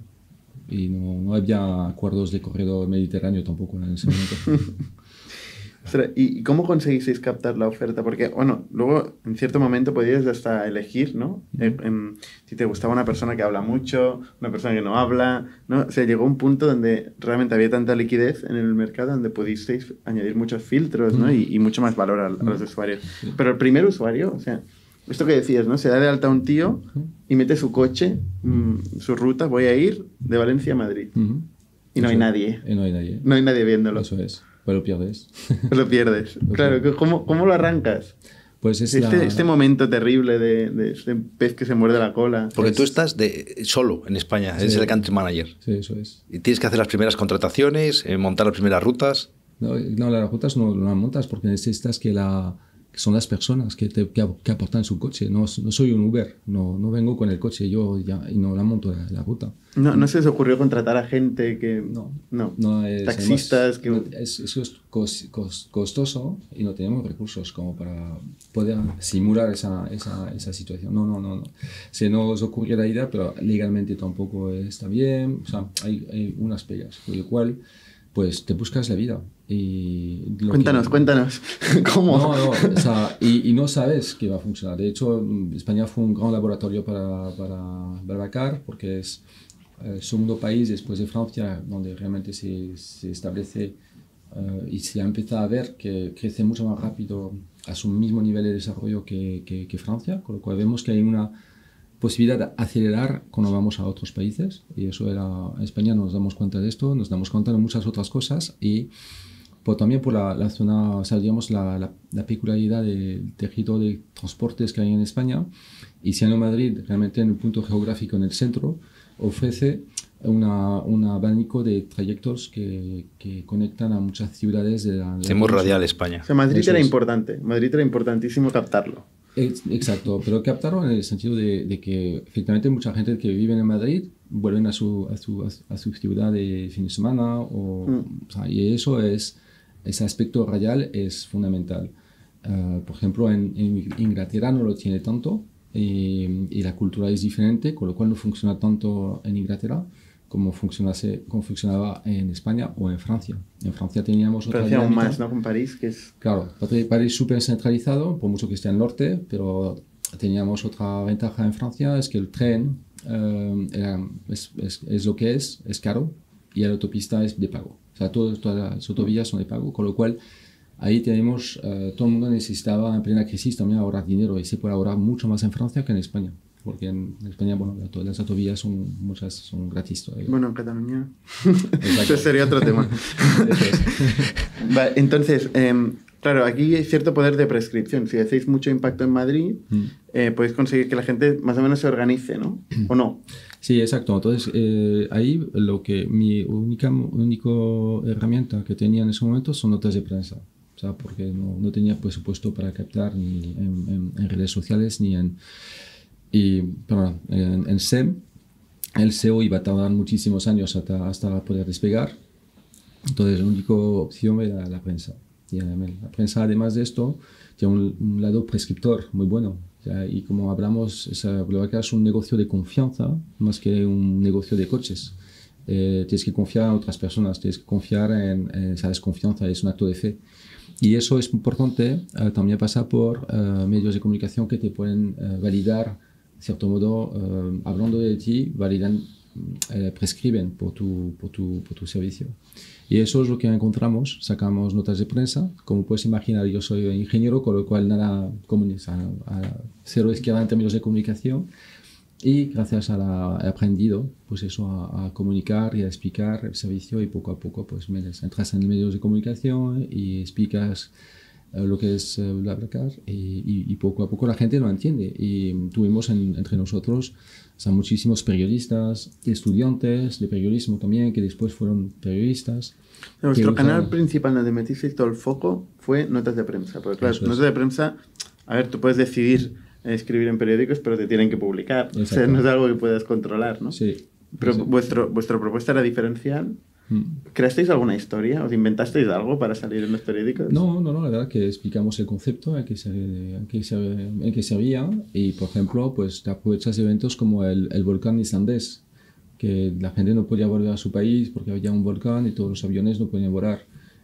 Y no, no había acuerdos de corredor mediterráneo tampoco en ese momento. ¿Y cómo conseguisteis captar la oferta? Porque, bueno, luego en cierto momento podías hasta elegir, ¿no? Eh, eh, si te gustaba una persona que habla mucho, una persona que no habla, ¿no? O sea, llegó un punto donde realmente había tanta liquidez en el mercado donde pudisteis añadir muchos filtros, ¿no? Y, y mucho más valor a, a los usuarios. Pero el primer usuario, o sea... Esto que decías, ¿no? Se da de alta un tío y mete su coche, mm, su ruta, voy a ir de Valencia a Madrid. Uh-huh. Y no Eso, hay nadie. Y no hay nadie. No hay nadie viéndolo. Eso es. Pues lo pierdes. Pues lo pierdes. Claro, ¿cómo, cómo lo arrancas? Pues es este, la... este momento terrible de, de este pez que se muerde la cola. Porque es... tú estás de, solo en España, eres sí. el country manager. Sí, eso es. Y tienes que hacer las primeras contrataciones, eh, montar las primeras rutas. No, no las rutas no, no las montas porque necesitas que la... son las personas que, te, que, que aportan su coche. No, no soy un Uber, no, no vengo con el coche yo ya, y no la monto la, la ruta. No, ¿no se les ocurrió contratar a gente que...? No, no, no es, taxistas además, que... Es, eso es cost, cost, costoso y no tenemos recursos como para poder simular esa, esa, esa situación. No, no, no, no. Se nos ocurrió la idea, pero legalmente tampoco está bien. O sea, hay, hay unas pegas, con lo cual pues te buscas la vida. Y cuéntanos, que... cuéntanos. ¿Cómo? No, no, o sea, y, y no sabes que va a funcionar. De hecho, España fue un gran laboratorio para, para BlaBlaCar, porque es el segundo país después de Francia donde realmente se, se establece uh, y se empieza a ver que crece mucho más rápido a su mismo nivel de desarrollo que, que, que Francia, con lo cual vemos que hay una posibilidad de acelerar cuando vamos a otros países y eso era... En España nos damos cuenta de esto, nos damos cuenta de muchas otras cosas y... Pero también por la, la zona, o sea, digamos, la, la, la peculiaridad del tejido de transportes que hay en España. Y siendo Madrid, realmente en el punto geográfico, en el centro, ofrece una, un abanico de trayectos que, que conectan a muchas ciudades de la... De Hemos radial España. O sea, Madrid Eso era es. importante. Madrid era importantísimo captarlo. Exacto, pero captarlo en el sentido de, de que efectivamente mucha gente que vive en Madrid vuelven a su, a su, a su ciudad de fin de semana. O, mm. o sea, y eso es... Ese aspecto radial es fundamental. Uh, por ejemplo, en, en Inglaterra no lo tiene tanto y, y la cultura es diferente, con lo cual no funciona tanto en Inglaterra como, como funcionaba en España o en Francia. En Francia teníamos otra dinámica. Francia aún más, ¿no? Con París, que es... Claro, París es súper centralizado, por mucho que esté al norte, pero teníamos otra ventaja en Francia, es que el tren uh, era, es, es, es lo que es, es caro y la autopista es de pago. O sea, todas, todas las autovías son de pago, con lo cual ahí tenemos, uh, todo el mundo necesitaba en plena crisis también ahorrar dinero y se puede ahorrar mucho más en Francia que en España, porque en España, bueno, todas las autovías son, muchas son gratis todavía. Bueno, en Cataluña, eso sería otro tema. Vale, entonces, eh, claro, aquí hay cierto poder de prescripción, si hacéis mucho impacto en Madrid, mm. eh, podéis conseguir que la gente más o menos se organice, ¿no? ¿O no? Sí, exacto. Entonces, eh, ahí lo que mi única, única herramienta que tenía en ese momento son notas de prensa. O sea, porque no, no tenía presupuesto para captar ni en, en, en redes sociales ni en, y, perdón, en, en S E M. El S E O iba a tardar muchísimos años hasta, hasta poder despegar. Entonces la única opción era la prensa. Y la prensa, además de esto, tiene un, un lado prescriptor muy bueno. Ya, y como hablamos, BlaBlaCar es un negocio de confianza más que un negocio de coches. Eh, tienes que confiar en otras personas, tienes que confiar en, en esa desconfianza, es un acto de fe. Y eso es importante, eh, también pasa por eh, medios de comunicación que te pueden eh, validar, de cierto modo, eh, hablando de ti, validan, eh, prescriben por tu, por, tu, por tu servicio. Y eso es lo que encontramos, sacamos notas de prensa. Como puedes imaginar, yo soy ingeniero, con lo cual nada común, cero izquierda en términos de comunicación. Y gracias a la he aprendido pues eso, a, a comunicar y a explicar el servicio, y poco a poco pues me entras en medios de comunicación y explicas eh, lo que es eh, BlaBlaCar, y, y, y poco a poco la gente lo entiende. Y tuvimos en, entre nosotros o sea, muchísimos periodistas, estudiantes de periodismo también, que después fueron periodistas. Nuestro canal usaban... principal donde metisteis todo el foco fue notas de prensa, porque claro, notas de prensa, a ver, tú puedes decidir escribir en periódicos, pero te tienen que publicar. O sea, no es algo que puedas controlar, ¿no? Sí. Pero vuestro, vuestra propuesta era diferencial. ¿Creasteis alguna historia? ¿Os inventasteis algo para salir en los periódicos? No, no, no. La verdad que explicamos el concepto en que, se, en que, se, en que servía. Y, por ejemplo, pues te aprovechas eventos como el, el volcán islandés, que la gente no podía volver a su país porque había un volcán y todos los aviones no podían volar.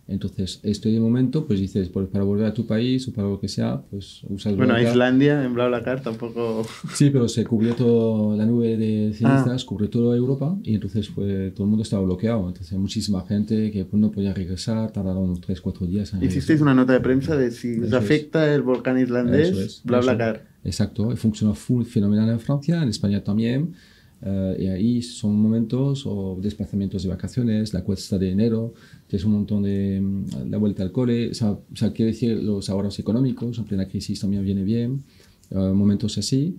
Entonces, este momento, pues dices, pues, para volver a tu país o para lo que sea, pues usas... Bueno, BlaBlaCar. Islandia, en BlaBlaCar tampoco... Sí, pero se cubrió toda la nube de cenizas, ah. cubrió toda Europa, y entonces fue, todo el mundo estaba bloqueado. Entonces, muchísima gente que pues, no podía regresar, tardaron unos tres, cuatro días. En Hicisteis regresar. Una nota de prensa de si os afecta el volcán islandés, es, BlaBlaCar. Exacto, y funcionó fenomenal en Francia, en España también. Uh, y ahí son momentos o desplazamientos de vacaciones, la cuesta de enero, que es un montón de la vuelta al cole, o sea, o sea quiero decir, los ahorros económicos, en plena crisis también viene bien, uh, momentos así.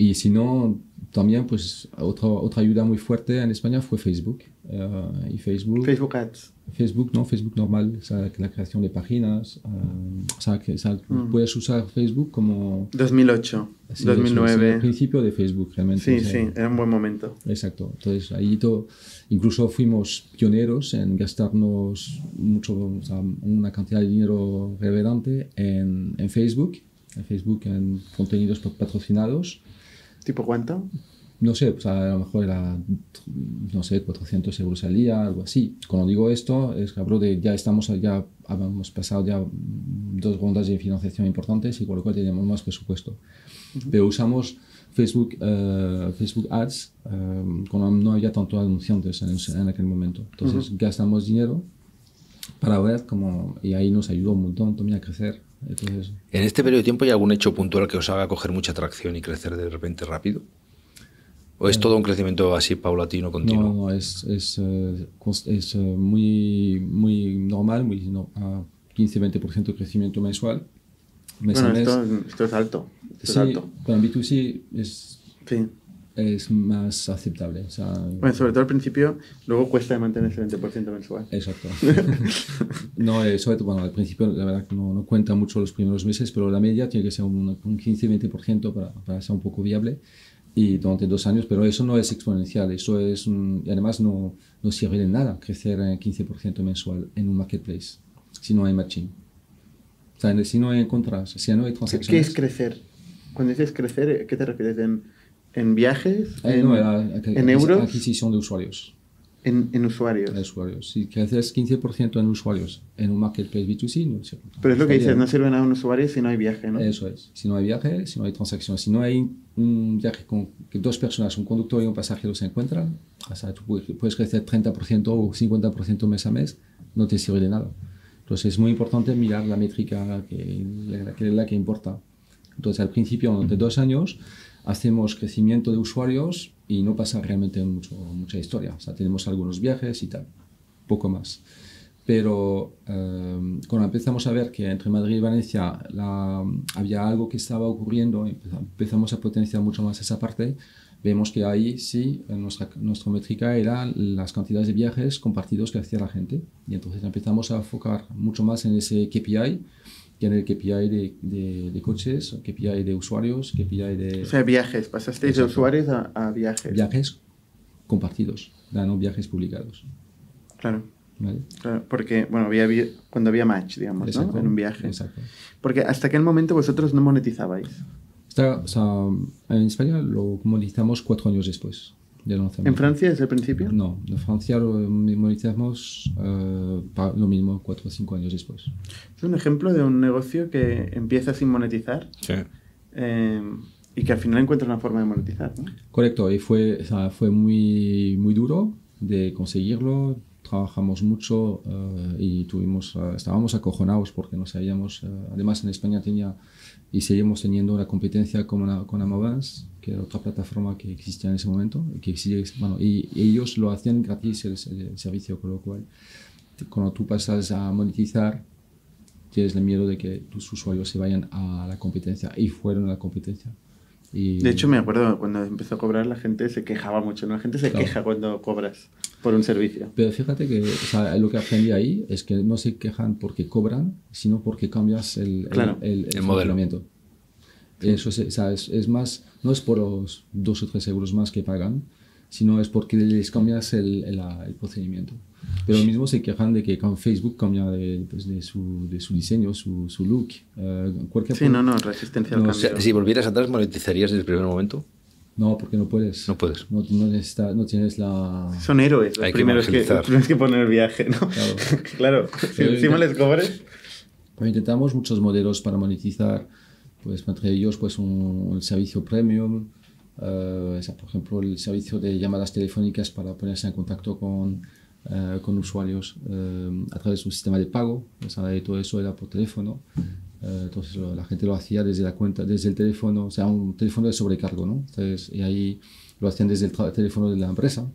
Y si no, también pues otra, otra ayuda muy fuerte en España fue Facebook. Uh, y Facebook, Facebook Ads. Facebook, no, Facebook normal, o sea, la creación de páginas, uh, o sea, que o sea, mm. puedes usar Facebook como... dos mil ocho, sí, dos mil nueve. Eso, o sea, el principio de Facebook realmente. Sí, o sea, sí, era un buen momento. Exacto, entonces ahí todo, incluso fuimos pioneros en gastarnos mucho, o sea, una cantidad de dinero reverente en, en Facebook, en Facebook en contenidos patrocinados. ¿Tipo cuánto? No sé, pues a lo mejor era, no sé, cuatrocientos euros al día, algo así. Cuando digo esto, es que hablo de ya estamos, ya habíamos pasado ya dos rondas de financiación importantes y con lo cual teníamos más presupuesto. Uh-huh. Pero usamos Facebook, uh, Facebook Ads, um, cuando no había tanto anunciantes en, en aquel momento. Entonces, uh-huh. gastamos dinero para ver cómo, y ahí nos ayudó un montón también a crecer. Entonces, ¿en este periodo de tiempo hay algún hecho puntual que os haga coger mucha tracción y crecer de repente rápido? ¿O es todo un crecimiento así paulatino, continuo? No, no, es, es, es muy, muy normal, muy, no, a quince a veinte por ciento de crecimiento mensual. Mes bueno, esto, mes. esto es alto. Esto sí, es alto. Para B dos C es, sí. es más aceptable. O sea, bueno, sobre todo al principio, luego cuesta mantener ese veinte por ciento mensual. Exacto. No, sobre todo, bueno, al principio la verdad que no, no cuenta mucho los primeros meses, pero la media tiene que ser un, un quince a veinte por ciento para, para ser un poco viable. Y durante dos años, pero eso no es exponencial, eso es un, y además no, no sirve de nada crecer en quince por ciento mensual en un marketplace si no hay matching, o sea, si no hay contras, si no hay transacciones. ¿Qué es crecer? Cuando dices crecer, ¿qué te refieres? ¿En, en viajes? Eh, ¿En, no, la, la, en la, euros? Adquisición de usuarios. En, en usuarios. En usuarios. Si creces quince por ciento en usuarios en un marketplace B dos C, no sirve. Pero es lo que dices, no sirve nada un usuario si no hay viaje, ¿no? Eso es. Si no hay viaje, si no hay transacción, si no hay un viaje con que dos personas, un conductor y un pasajero se encuentran, o sea, tú puedes crecer treinta por ciento o cincuenta por ciento mes a mes, no te sirve de nada. Entonces es muy importante mirar la métrica que, la, que es la que importa. Entonces al principio, durante dos años, hacemos crecimiento de usuarios y no pasa realmente mucho, mucha historia. O sea, tenemos algunos viajes y tal, poco más. Pero eh, cuando empezamos a ver que entre Madrid y Valencia la, había algo que estaba ocurriendo, empezamos a potenciar mucho más esa parte, vemos que ahí sí, nuestra, nuestra métrica era las cantidades de viajes compartidos que hacía la gente. Y entonces empezamos a enfocar mucho más en ese K P I, que en el K P I de, de, de coches, K P I de usuarios, K P I de... O sea, viajes, pasasteis de usuarios a, a viajes. Viajes compartidos, no viajes publicados. Claro. ¿Vale? Claro, porque, bueno, había, cuando había match, digamos, exacto, ¿no? En un viaje. Exacto. Porque hasta aquel momento vosotros no monetizabais. Está, o sea, en España lo monetizamos cuatro años después. ¿En Francia desde el principio? No, en Francia lo monetizamos uh, para lo mismo cuatro o cinco años después. Es un ejemplo de un negocio que empieza sin monetizar, sí, eh, y que al final encuentra una forma de monetizar, ¿no? Correcto, y fue, o sea, fue muy, muy duro de conseguirlo. Trabajamos mucho uh, y tuvimos, uh, estábamos acojonados porque no sabíamos. Uh, además, en España tenía y seguimos teniendo la competencia con, una, con Amovance, que era otra plataforma que existía en ese momento. Y, que exige, bueno, y, y ellos lo hacían gratis el, el servicio, con lo cual, cuando tú pasas a monetizar, tienes el miedo de que tus usuarios se vayan a la competencia, y fueron a la competencia. Y de hecho, me acuerdo cuando empezó a cobrar, la gente se quejaba mucho, ¿no? La gente se, claro, queja cuando cobras por un servicio. Pero fíjate que, o sea, lo que aprendí ahí es que no se quejan porque cobran, sino porque cambias el, claro, el, el, el funcionamiento. Sí. Eso es, o sea, es, es más, no es por los dos o tres euros más que pagan, sino es porque les cambias el, el, el procedimiento. Pero lo mismo se quejan de que Facebook cambia de, pues de, su, de su diseño, su, su look. Uh, cualquier sí, no, no, resistencia al no, cambio. O sea, si volvieras atrás, ¿monetizarías desde el primer momento? No, porque no puedes. No puedes. No, no, necesita, no tienes la... Son héroes los primeros que, los primeros que ponen el viaje, ¿no? Claro. Claro, si encima les cobres... Pues intentamos muchos modelos para monetizar, pues entre ellos pues un, un servicio premium. Uh, o sea, por ejemplo, el servicio de llamadas telefónicas para ponerse en contacto con, uh, con usuarios uh, a través de un sistema de pago. O sea, todo eso era por teléfono. Uh, entonces lo, la gente lo hacía desde la cuenta, desde el teléfono, o sea, un teléfono de sobrecargo, ¿no? Entonces, y ahí lo hacían desde el teléfono de la empresa.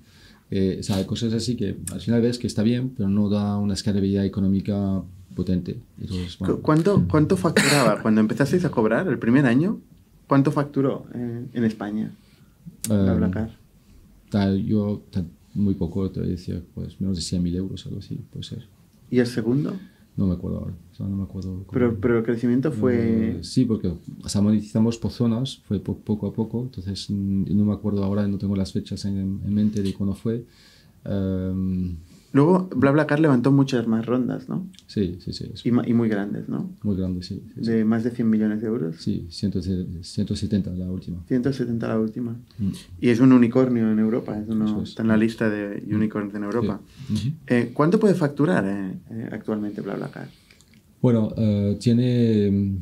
Eh, o sea, hay cosas así que al final ves que está bien, pero no da una escalabilidad económica potente. Entonces, bueno. ¿Cuánto, ¿Cuánto facturaba cuando empezasteis a cobrar el primer año? ¿Cuánto facturó eh, en España BlaBlaCar? Um, tal, yo tal, muy poco, te decía, pues menos de cien mil euros, algo así, puede ser. ¿Y el segundo? No me acuerdo ahora, o sea, no me acuerdo. Pero, pero el crecimiento fue... Uh, sí, porque o sea, monetizamos por zonas, fue po poco a poco, entonces no me acuerdo ahora, no tengo las fechas en, en mente de cuándo fue. Um, Luego, BlaBlaCar levantó muchas más rondas, ¿no? Sí, sí, sí. Y, y muy grandes, ¿no? Muy grandes, sí, sí. ¿De sí. más de cien millones de euros? Sí, ciento setenta la última. ciento setenta la última. Mm. Y es un unicornio en Europa, es uno, es. Está en la lista de unicornios en Europa. Sí. Uh-huh. eh, ¿Cuánto puede facturar eh, actualmente BlaBlaCar? Bueno, uh, tiene,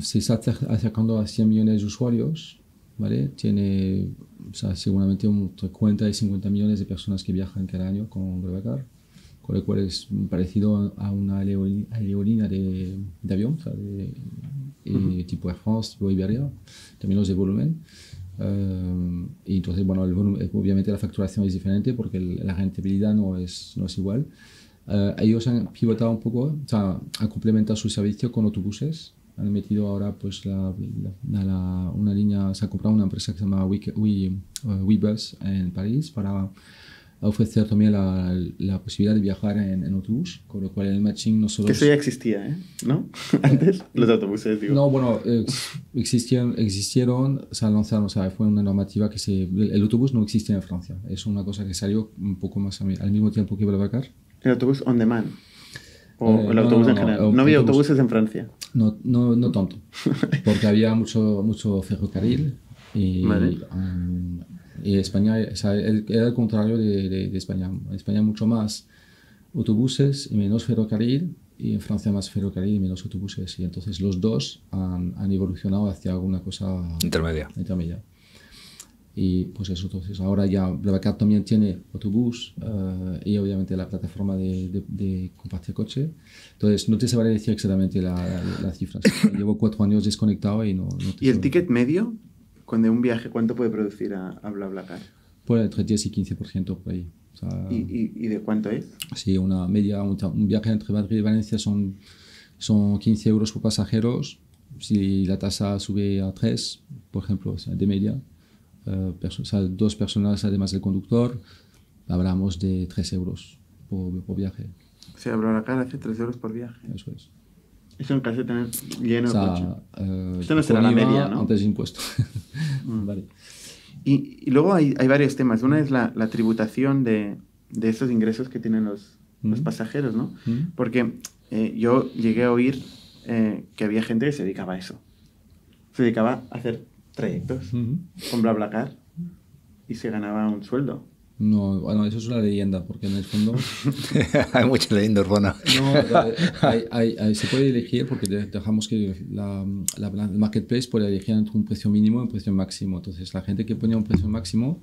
se está acercando a cien millones de usuarios, ¿vale? Tiene... O sea, seguramente entre cuarenta y cincuenta millones de personas que viajan cada año con BlaBlaCar, con lo cual es parecido a una aerolínea de, de avión, o sea, de, uh-huh, tipo Air France o Iberia, términos de volumen. Um, y entonces, bueno, el volumen, obviamente la facturación es diferente porque el, la rentabilidad no es, no es igual. Uh, ellos han pivotado un poco, o sea, han complementado su servicio con autobuses. Han metido ahora pues la, la, la, una línea, se ha comprado una empresa que se llama Webus en París para ofrecer también la, la posibilidad de viajar en, en autobús, con lo cual el matching no solo... Que eso ya existía, ¿eh? ¿No? Antes, los autobuses, digo. No, bueno, existían, existieron, se lanzaron, o sea, fue una normativa que se... El autobús no existía en Francia, es una cosa que salió un poco más al mismo tiempo que BlaBlaCar. El autobús on demand. ¿O eh, el autobús no, no, en general? No, ¿No había autobús, autobuses en Francia? No, no, no tanto, porque había mucho, mucho ferrocarril y, vale. um, y España, o sea, el, era el contrario de, de, de España. En España mucho más autobuses y menos ferrocarril, y en Francia más ferrocarril y menos autobuses. Y entonces los dos han, han evolucionado hacia alguna cosa intermedia. intermedia. Y pues eso, entonces ahora ya BlaBlaCar también tiene autobús uh, y obviamente la plataforma de, de, de compartir coche. Entonces no te sabré decir exactamente la, la, la cifra. Llevo cuatro años desconectado y no, no te ¿Y sabré. El ticket medio cuando un viaje cuánto puede producir a, a BlaBlaCar? Pues entre diez y quince por ciento por ahí. O sea, ¿Y, y, ¿Y de cuánto es? Sí, una media, un, un viaje entre Madrid y Valencia son, son quince euros por pasajeros. Si la tasa sube a tres, por ejemplo, o sea, de media. Uh, perso o sea, dos personas además del conductor, hablamos de tres euros por, por viaje. O sea, BlaBlaCar hace tres euros por viaje. Eso es. Eso en caso de tener lleno, o sea, coche. Uh, Esto no será la media, ¿no? Antes de impuestos. Mm. Vale. Y, y luego hay, hay varios temas. Una es la, la tributación de, de estos ingresos que tienen los, mm. los pasajeros, ¿no? Mm. Porque eh, yo llegué a oír eh, que había gente que se dedicaba a eso. Se dedicaba a hacer trayectos mm. con BlaBlaCar y se ganaba un sueldo. No, bueno, eso es una leyenda, porque en el fondo... hay mucha leyenda urbana. No, hay, hay, hay, se puede elegir, porque dejamos que la, la, la, el marketplace puede elegir entre un precio mínimo y un precio máximo. Entonces, la gente que ponía un precio máximo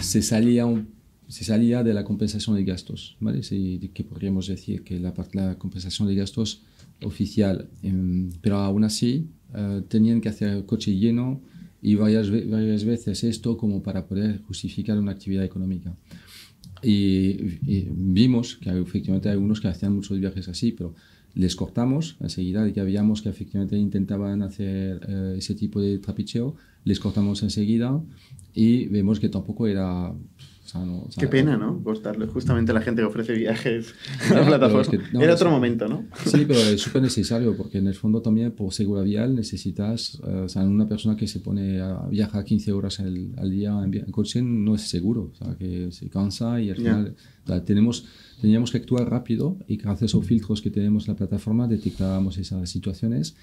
se salía, un, se salía de la compensación de gastos, ¿vale? Sí, que podríamos decir que la, la compensación de gastos oficial, eh, pero aún así eh, tenían que hacer el coche lleno, y varias, varias veces esto como para poder justificar una actividad económica. Y, y vimos que efectivamente hay unos que hacían muchos viajes así, pero les cortamos enseguida, de que habíamos que efectivamente intentaban hacer eh, ese tipo de trapicheo, les cortamos enseguida y vemos que tampoco era... O sea, no, o sea, qué pena, ¿no? Cortarlo. Justamente la gente que ofrece viajes a la plataforma. Es que, no, era otro es, momento, ¿no? Sí, pero es súper necesario porque en el fondo también por seguridad vial necesitas... Uh, o sea, una persona que se pone a viajar quince horas al, al día en, en coche no es seguro. O sea, que se cansa y al final... O sea, tenemos, teníamos que actuar rápido y gracias a los filtros que tenemos en la plataforma detectábamos esas situaciones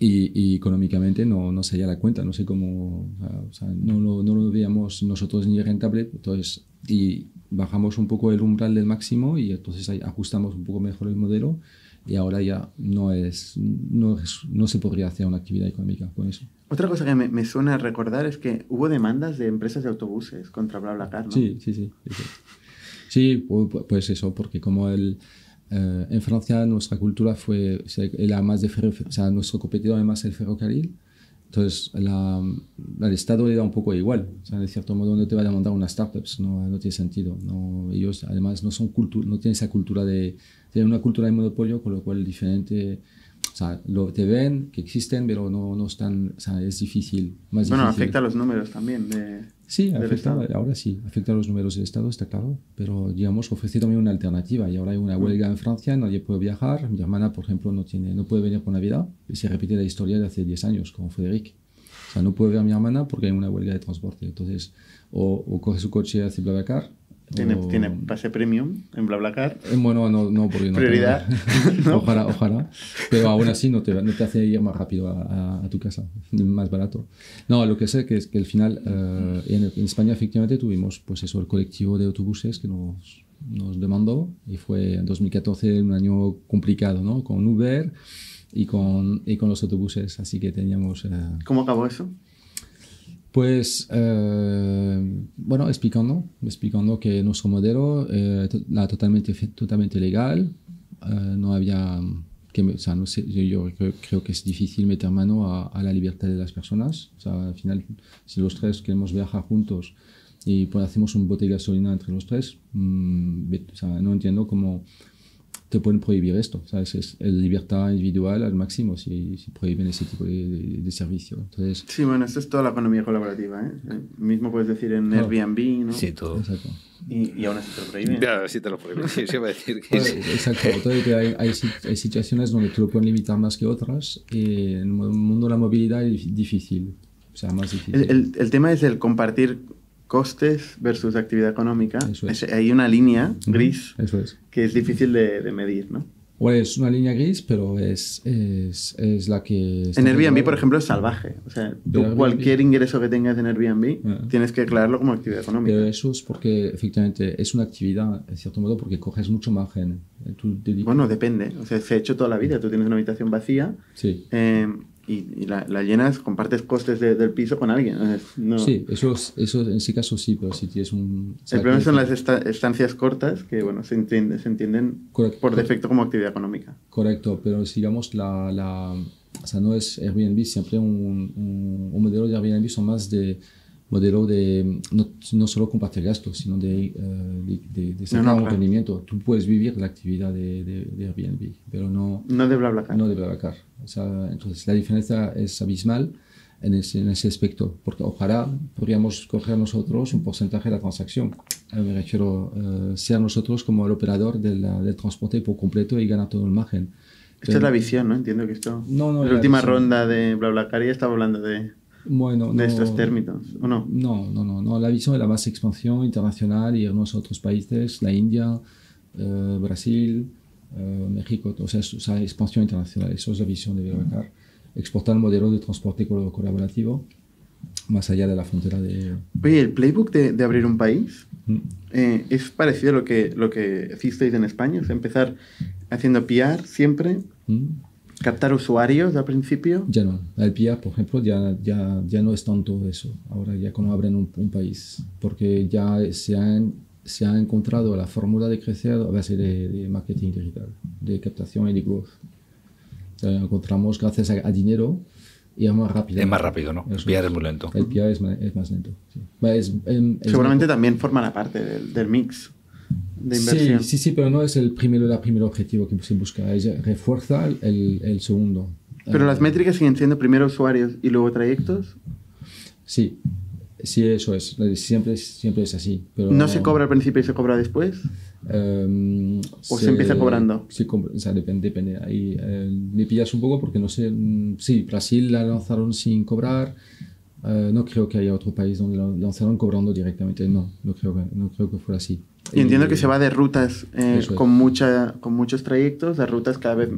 y, y económicamente no, no salía la cuenta, no sé cómo, o sea, no, lo, no lo veíamos nosotros ni rentable, entonces y bajamos un poco el umbral del máximo y entonces ahí ajustamos un poco mejor el modelo y ahora ya no, es, no, es, no se podría hacer una actividad económica con eso. Otra cosa que me, me suena recordar es que hubo demandas de empresas de autobuses contra BlaBlaCar, ¿no? Sí, sí, sí. sí. Sí, pues eso, porque como el, eh, en Francia nuestra cultura fue, o sea, el además de ferro, o sea, nuestro competidor además es el ferrocarril, entonces la, al Estado le da un poco igual, o sea, de cierto modo no te va a demandar una startup, no, no tiene sentido, no, ellos además no, son cultu no tienen esa cultura de, tienen una cultura de monopolio, con lo cual diferente... O sea, lo, te ven, que existen, pero no, no están... O sea, es difícil, más bueno, difícil. Afecta a los números también de, sí, del Estado. Sí, ahora sí, afecta a los números del Estado, está claro. Pero, digamos, ofrece también una alternativa. Y ahora hay una huelga en Francia, nadie puede viajar. Mi hermana, por ejemplo, no, tiene, no puede venir por Navidad. Y se repite la historia de hace diez años con Frédéric. O sea, no puede ver a mi hermana porque hay una huelga de transporte. Entonces, o, o coge su coche hacia BlaBlaCar. ¿Tiene, o... ¿Tiene pase premium en BlaBlaCar? Eh, bueno, no, no, porque no. Prioridad. Tengo... ¿No? Ojalá, ojalá. Pero aún así no te, no te hace ir más rápido a, a, a tu casa, más barato. No, lo que sé que es que al final, eh, en, en España efectivamente tuvimos pues eso, el colectivo de autobuses que nos, nos demandó y fue en dos mil catorce un año complicado, ¿no? Con Uber y con, y con los autobuses, así que teníamos... Eh... ¿Cómo acabó eso? Pues, eh, bueno, explicando, explicando que nuestro modelo eh, era totalmente, totalmente legal, eh, no había, que, o sea, no sé, yo creo, creo que es difícil meter mano a, a la libertad de las personas, o sea, al final, si los tres queremos viajar juntos y pues hacemos un bote de gasolina entre los tres, mmm, o sea, no entiendo cómo te pueden prohibir esto, ¿sabes? Es la libertad individual al máximo si, si prohíben ese tipo de, de, de servicio. Entonces, sí, bueno, esto es toda la economía colaborativa, ¿eh? Mismo puedes decir en claro. Airbnb, ¿no? Sí, todo. Exacto. Y, y aún así te lo prohíben. Claro, sí te lo prohíben. Sí, se va a decir que sí. Exacto. Entonces, hay, hay, hay situaciones donde te lo pueden limitar más que otras y en el mundo de la movilidad es difícil, o sea, más difícil. El, el, el tema es el compartir costes versus actividad económica. Eso es. Hay una línea gris Eso es. que es difícil de, de medir, ¿no? Bueno, es una línea gris, pero es, es, es la que... En Airbnb, por ejemplo, es salvaje. O sea, tú cualquier ingreso que tengas en Airbnb ah. tienes que declararlo como actividad económica. Pero eso es porque, efectivamente, es una actividad, en cierto modo, porque coges mucho margen. Tú dedicas... Bueno, depende. O sea, se ha hecho toda la vida. Tú tienes una habitación vacía. Sí. Eh, y la, la llenas, compartes costes de, del piso con alguien. No. Sí, eso, es, eso en ese caso sí, pero si tienes un... O sea, el problema son las esta, estancias cortas que, bueno, se, entiende, se entienden correcto, por defecto como actividad económica. Correcto, pero digamos, la, la, o sea, no es Airbnb, siempre un, un, un modelo de Airbnb son más de modelo de, no, no solo compartir gastos, sino de, uh, de, de, de sacar no, no, un claro. rendimiento. Tú puedes vivir la actividad de, de, de Airbnb, pero no... No de BlaBlaCar. No de BlaBlaCar. O sea, entonces la diferencia es abismal en ese, en ese aspecto, porque ojalá podríamos coger nosotros un porcentaje de la transacción. Me refiero a uh, ser nosotros como el operador de la, del transporte por completo y ganar todo el margen. Esta es la visión, ¿no? Entiendo que esto... No, no, la, la última visión. Ronda de BlaBlaCar ya estaba hablando de... Bueno, de no, estos términos, ¿o no? No, no, no, no. La visión de la más expansión internacional, irnos a otros países, la India, eh, Brasil, eh, México, o sea, o sea, expansión internacional. Eso es la visión de BlaBlaCar, exportar el modelo de transporte colaborativo más allá de la frontera de... Oye, ¿el playbook de, de abrir un país mm. eh, es parecido a lo que, lo que hicisteis en España? O sea, empezar haciendo P R siempre, mm. captar usuarios al principio. Ya no, el P R, por ejemplo, ya, ya, ya no es tanto eso. Ahora ya cuando abren un, un país, porque ya se han, se ha encontrado la fórmula de crecer a base de, de marketing digital, de captación y de growth. La encontramos gracias a, a dinero. Y es más rápido. Es más rápido, ¿no? El P R es muy lento. El P R es, es más lento. Sí. Es, es, Seguramente es también formará parte del, del mix de inversión. Sí, sí, sí, pero no es el primero, el primer objetivo que se busca. Es refuerza el, el segundo. ¿Pero las métricas siguen siendo primero usuarios y luego trayectos? Sí, sí, eso es. Siempre, siempre es así. Pero ¿no se cobra al principio y se cobra después? Um, ¿O se, se empieza cobrando? Sí, o sea, depende, depende. Ahí eh, me pillas un poco porque no sé. Sí, Brasil la lanzaron sin cobrar. Uh, no creo que haya otro país donde la lanzaron cobrando directamente. No, no creo que, no creo que fuera así. Y entiendo eh, que se va de rutas eh, con, mucha, con muchos trayectos a rutas cada vez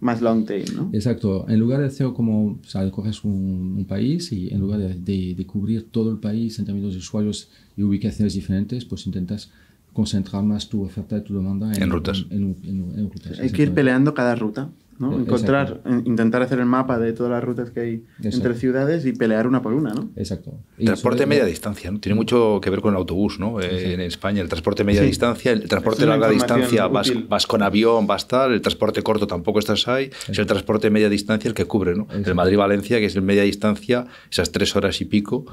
más long tail, ¿no? Exacto. En lugar de hacer como, o sea, coges un, un país y en lugar de, de, de cubrir todo el país en términos de usuarios y ubicaciones diferentes, pues intentas concentrar más tu oferta y tu demanda en, en rutas. En, en, en, en rutas. Hay que ir peleando cada ruta, ¿no? Encontrar, intentar hacer el mapa de todas las rutas que hay Exacto. entre ciudades y pelear una por una, ¿no? Exacto. Y transporte media es... distancia, ¿no? Tiene mucho que ver con el autobús, ¿no? Eh, en España, el transporte media sí. distancia, el transporte larga distancia, vas, vas con avión, vas tal, el transporte corto tampoco estás ahí, Exacto. es el transporte media distancia el que cubre, ¿no? Exacto. El Madrid-Valencia, que es el media distancia, esas tres horas y pico,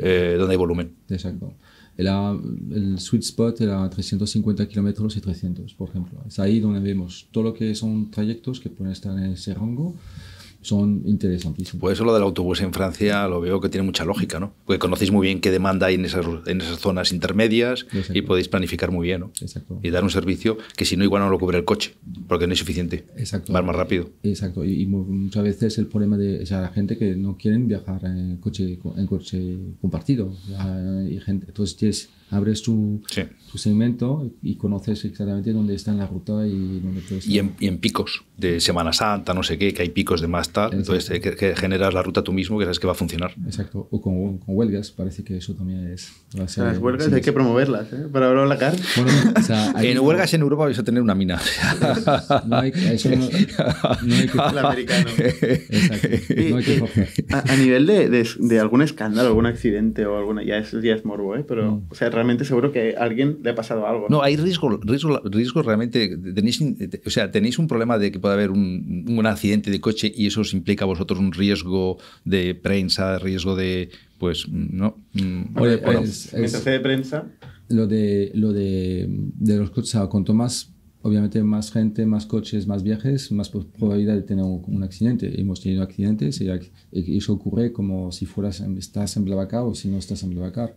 eh, donde hay volumen. Exacto. La, el sweet spot era trescientos cincuenta kilómetros y trescientos, por ejemplo. Es ahí donde vemos todo lo que son trayectos que pueden estar en ese rango. Son interesantísimos. Por eso lo del autobús en Francia lo veo que tiene mucha lógica, ¿no? Porque conocéis muy bien qué demanda hay en esas, en esas zonas intermedias Exacto. y podéis planificar muy bien, ¿no? Exacto. Y dar un servicio que si no, igual no lo cubre el coche, porque no es suficiente. Exacto. Va más rápido. Exacto. Y, y muchas veces el problema de o sea, la gente que no quieren viajar en coche, en coche compartido. Y gente, entonces tienes, abres tu, sí. tu segmento y conoces exactamente dónde está en la ruta y dónde puedes y en, y en picos de Semana Santa, no sé qué, que hay picos de más tal, Exacto. entonces que, que generas la ruta tú mismo que sabes que va a funcionar. Exacto, o con, con huelgas, parece que eso también es... Va a ser, las huelgas sí, hay sí. que promoverlas, ¿eh? Para BlaBlaCar. Bueno, o sea, en huelgas no, en Europa vais a tener una mina. No hay, eso no, no hay que... El americano. Exacto, y, no hay que forzar. A, a nivel de, de, de algún escándalo, algún accidente o alguna... Ya es, ya es morbo, ¿eh? Pero, no. o sea, realmente seguro que a alguien le ha pasado algo. No, no hay riesgo, riesgo, riesgo realmente. Tenéis, o sea, tenéis un problema de que pueda haber un, un accidente de coche y eso os implica a vosotros un riesgo de prensa, riesgo de, pues, no. Oye, bueno, es, es, mientras sea de prensa. Lo de, lo de, de los coches, o sea, cuanto más, obviamente, más gente, más coches, más viajes, más probabilidad de tener un, un accidente. Hemos tenido accidentes y eso ocurre como si fueras, estás en BlaBlaCar o si no estás en BlaBlaCar.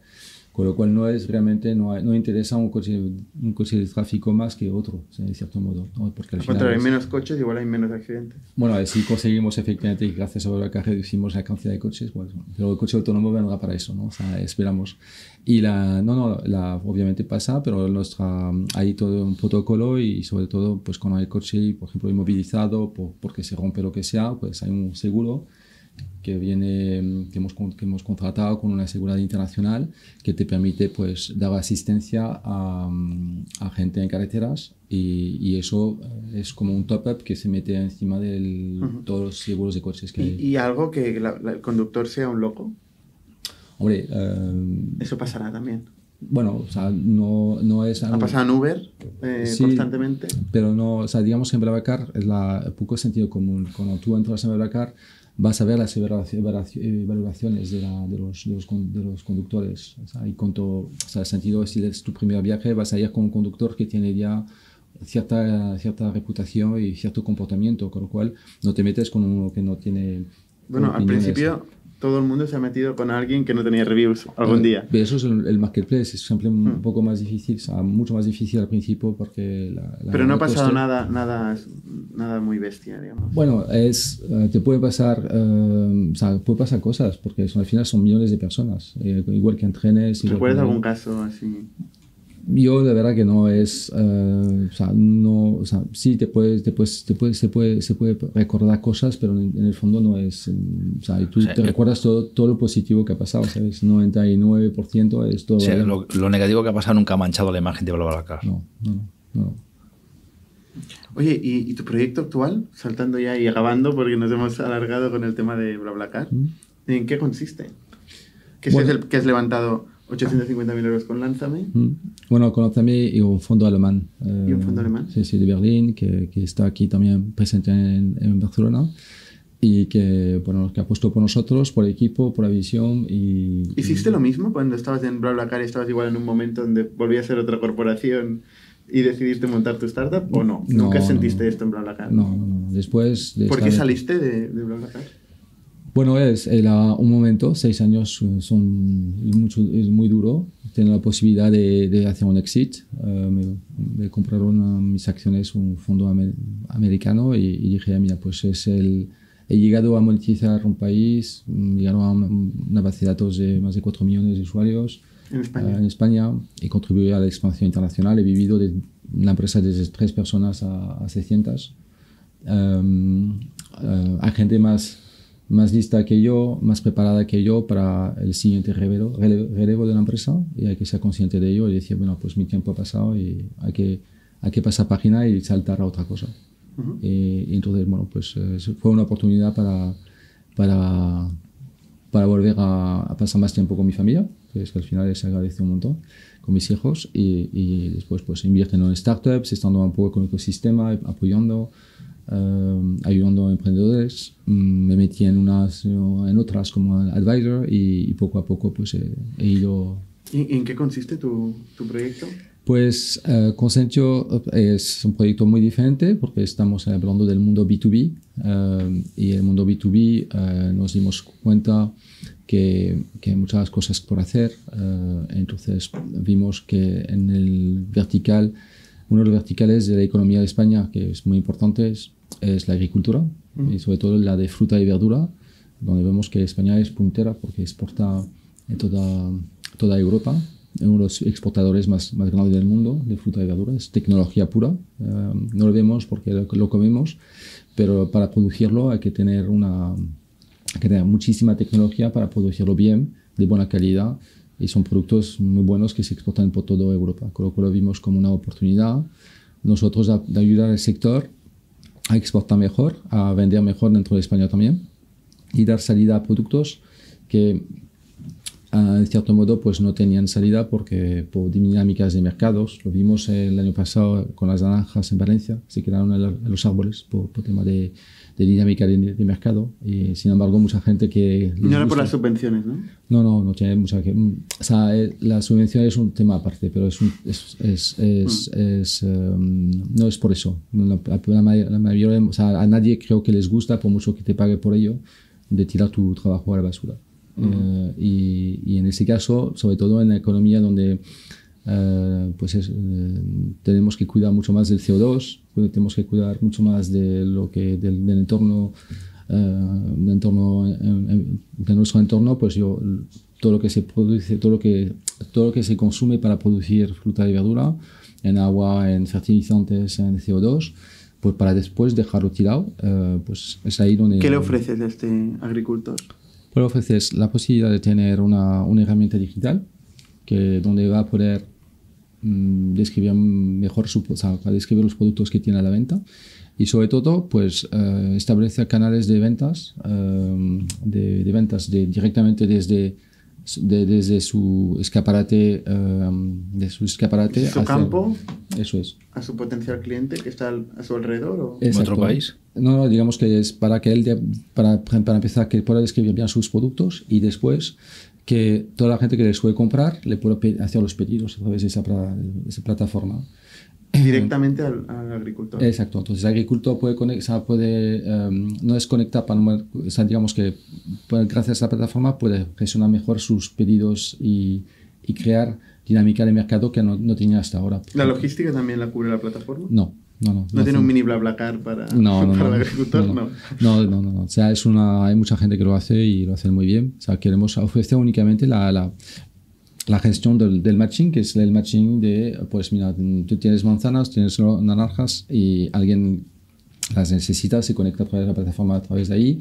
Con lo cual no es realmente, no, hay, no interesa un coche, un coche de tráfico más que otro, o sea, de cierto modo, ¿no? Porque al final hay menos coches, igual hay menos accidentes. Bueno, si conseguimos efectivamente, y gracias a la que reducimos la cantidad de coches, pues, pero el coche autónomo vendrá para eso, ¿no? O sea, esperamos. Y la, no, no, la, obviamente pasa, pero nuestra, hay todo un protocolo y sobre todo, pues cuando hay coche, por ejemplo, inmovilizado, por, porque se rompe lo que sea, pues hay un seguro que viene, que hemos, que hemos contratado con una seguridad internacional que te permite pues dar asistencia a, a gente en carreteras y, y eso es como un top-up que se mete encima de uh-huh. todos los seguros de coches que ¿Y, hay. ¿Y algo que la, la, el conductor sea un loco? Hombre... Um, eso pasará también. Bueno, o sea, no, no es... Algo... ¿Ha pasado en Uber eh, sí, constantemente? Pero no, o sea, digamos que en BlaBlaCar es la poco sentido común. Cuando tú entras en BlaBlaCar vas a ver las evaluaciones de, la, de, los, de, los, de los conductores. O sea, y cuanto, o sea, el sentido es si es tu primer viaje, vas a ir con un conductor que tiene ya cierta, cierta reputación y cierto comportamiento, con lo cual no te metes con uno que no tiene... Bueno, al principio... Esa. Todo el mundo se ha metido con alguien que no tenía reviews algún día. Eso es el, el marketplace, es siempre un hmm. poco más difícil, o sea, mucho más difícil al principio porque... La, la Pero no ha pasado nada, nada, nada muy bestia, digamos. Bueno, es, te puede pasar, eh, o sea, puede pasar cosas porque son, al final son millones de personas, eh, igual que en trenes... ¿Recuerdas algún caso así? yo de verdad que no es, uh, o sea, no, o sea, sí te puedes, te puedes, te puedes, se puede, se puede recordar cosas, pero en, en el fondo no es, en, o sea, y tú o sea, te el, recuerdas todo, todo lo positivo que ha pasado, ¿sabes? noventa y nueve por ciento es todo. O sea, lo, lo negativo que ha pasado nunca ha manchado la imagen de BlaBlaCar. No, no, no. Oye, ¿y, ¿y tu proyecto actual? Saltando ya y acabando, porque nos hemos alargado con el tema de BlaBlaCar. ¿Mm? ¿En qué consiste? ¿Qué bueno, es el que has levantado ochocientos cincuenta mil euros con Lanzame? Bueno, con Lanzame y un fondo alemán. Eh, ¿Y un fondo alemán? Sí, sí, de Berlín, que, que está aquí también presente en, en Barcelona y que, bueno, que ha puesto por nosotros, por el equipo, por la visión. Y, ¿Hiciste y... lo mismo cuando estabas en BlaBlaCar y estabas igual en un momento donde volvías a ser otra corporación y decidiste montar tu startup o no? no ¿Nunca no, sentiste no, esto en BlaBlaCar? No, no, no. Después de ¿Por qué saliste de, de BlaBlaCar? Bueno, es era un momento, seis años son mucho, es muy duro. Tener la posibilidad de, de hacer un exit. Uh, me, me compraron mis acciones un fondo amer, americano y, y dije, mira, pues es el, he llegado a monetizar un país, llegaron a una, una base de datos de más de cuatro millones de usuarios en España, uh, en España y contribuí a la expansión internacional. He vivido de la empresa desde tres personas a, a seiscientas. Um, uh, a gente más... más lista que yo, más preparada que yo para el siguiente relevo, relevo de la empresa, y hay que ser consciente de ello y decir, bueno, pues mi tiempo ha pasado y hay que, hay que pasar página y saltar a otra cosa. Uh-huh. y, y entonces, bueno, pues fue una oportunidad para, para, para volver a, a pasar más tiempo con mi familia, que es que al final les agradece un montón, con mis hijos, y, y después pues invierten en startups, estando un poco con el ecosistema, apoyando, Uh, ayudando a emprendedores. Um, me metí en unas, en otras como advisor y, y poco a poco pues he, he ido. ¿Y en qué consiste tu, tu proyecto? Pues uh, Sentio es un proyecto muy diferente porque estamos hablando del mundo B dos B uh, y el mundo B dos B uh, nos dimos cuenta que, que hay muchas cosas por hacer, uh, entonces vimos que en el vertical, uno de los verticales de la economía de España que es muy importante es, es la agricultura, uh-huh, y sobre todo la de fruta y verdura, donde vemos que España es puntera porque exporta en toda, toda Europa, es uno de los exportadores más, más grandes del mundo de fruta y verdura, es tecnología pura, eh, no lo vemos porque lo, lo comemos, pero para producirlo hay que tener una, hay que tener muchísima tecnología para producirlo bien, de buena calidad. Y son productos muy buenos que se exportan por toda Europa, con lo cual lo vimos como una oportunidad. Nosotros a, de ayudar al sector a exportar mejor, a vender mejor dentro de España también y dar salida a productos que a, en cierto modo pues no tenían salida porque por dinámicas de mercados. Lo vimos el año pasado con las naranjas en Valencia, se quedaron en los árboles por, por tema de, de dinámica de, de mercado y sin embargo mucha gente que... Y no era por las subvenciones, ¿no? No, no, no tiene mucha que... O sea, la subvención es un tema aparte, pero es un, es, es, es, mm. es, um, no es por eso. La, la, la mayoría, o sea, a nadie creo que les gusta, por mucho que te pague por ello, de tirar tu trabajo a la basura. Mm. Uh, y, y en este caso, sobre todo en la economía donde uh, pues es, uh, tenemos que cuidar mucho más del C O dos, tenemos que cuidar mucho más de lo que, del, del entorno. Uh, de, entorno, de nuestro entorno, pues yo todo lo que se produce, todo lo que, todo lo que se consume para producir fruta y verdura, en agua, en fertilizantes, en C O dos, pues para después dejarlo tirado, uh, pues es ahí donde... ¿Qué le ofreces a este agricultor? Pues le ofreces la posibilidad de tener una, una herramienta digital, que donde va a poder mm, describir mejor su, o sea, describir los productos que tiene a la venta. Y sobre todo, pues eh, establece canales de ventas, eh, de, de ventas de, directamente desde, de, desde su escaparate, eh, de su escaparate. Su hacia, campo. Eso es. A su potencial cliente que está al, a su alrededor o en otro país. No, no, digamos que es para que él, de, para, para empezar, que pueda describir bien sus productos y después que toda la gente que le suele comprar le pueda hacer los pedidos a través de esa, de esa plataforma. Directamente al, al agricultor. Exacto, entonces el agricultor puede conectar, puede, um, no es conectar, para, o sea, digamos que pues, gracias a la plataforma puede gestionar mejor sus pedidos y, y crear dinámica de mercado que no, no tenía hasta ahora. ¿La logística también la cubre la plataforma? No, no, no. ¿No tiene un mini BlaBlaCar para, no, no, para no, el agricultor? No no. No. no, no, no, no. O sea, es una, hay mucha gente que lo hace y lo hacen muy bien. O sea, queremos ofrecer únicamente la... la la gestión del, del matching, que es el matching de, pues mira, tú tienes manzanas, tienes naranjas y alguien las necesita, se conecta a través de la plataforma, a través de ahí,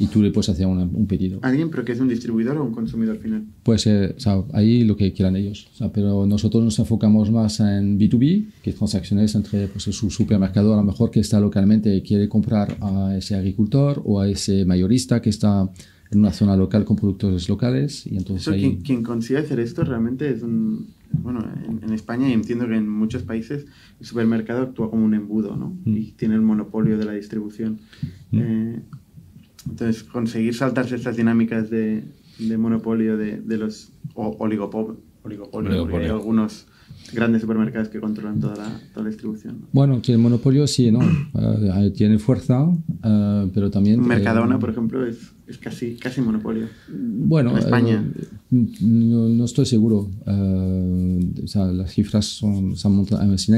y tú le puedes hacer un, un pedido. ¿Alguien, pero que es un distribuidor o un consumidor final? Pues eh, o sea, ahí lo que quieran ellos. O sea, pero nosotros nos enfocamos más en B dos B, que es transacciones entre pues, su supermercado, a lo mejor que está localmente y quiere comprar a ese agricultor o a ese mayorista que está en una zona local con productos locales. Y entonces ahí... quien, quien consigue hacer esto realmente es un... Bueno, en, en España, y entiendo que en muchos países, el supermercado actúa como un embudo, ¿no? Mm. Y tiene el monopolio de la distribución. Mm. Eh, entonces, conseguir saltarse estas dinámicas de, de monopolio de, de los o, oligopolio, oligopolio, oligopolio. Porque hay algunos grandes supermercados que controlan toda la, toda la distribución, ¿no? Bueno, que el monopolio sí, ¿no? Uh, tiene fuerza, uh, pero también... Mercadona, eh, por ejemplo, es, es casi, casi monopolio. Bueno, en España. Uh, no, no estoy seguro. Uh, o sea, las cifras son, son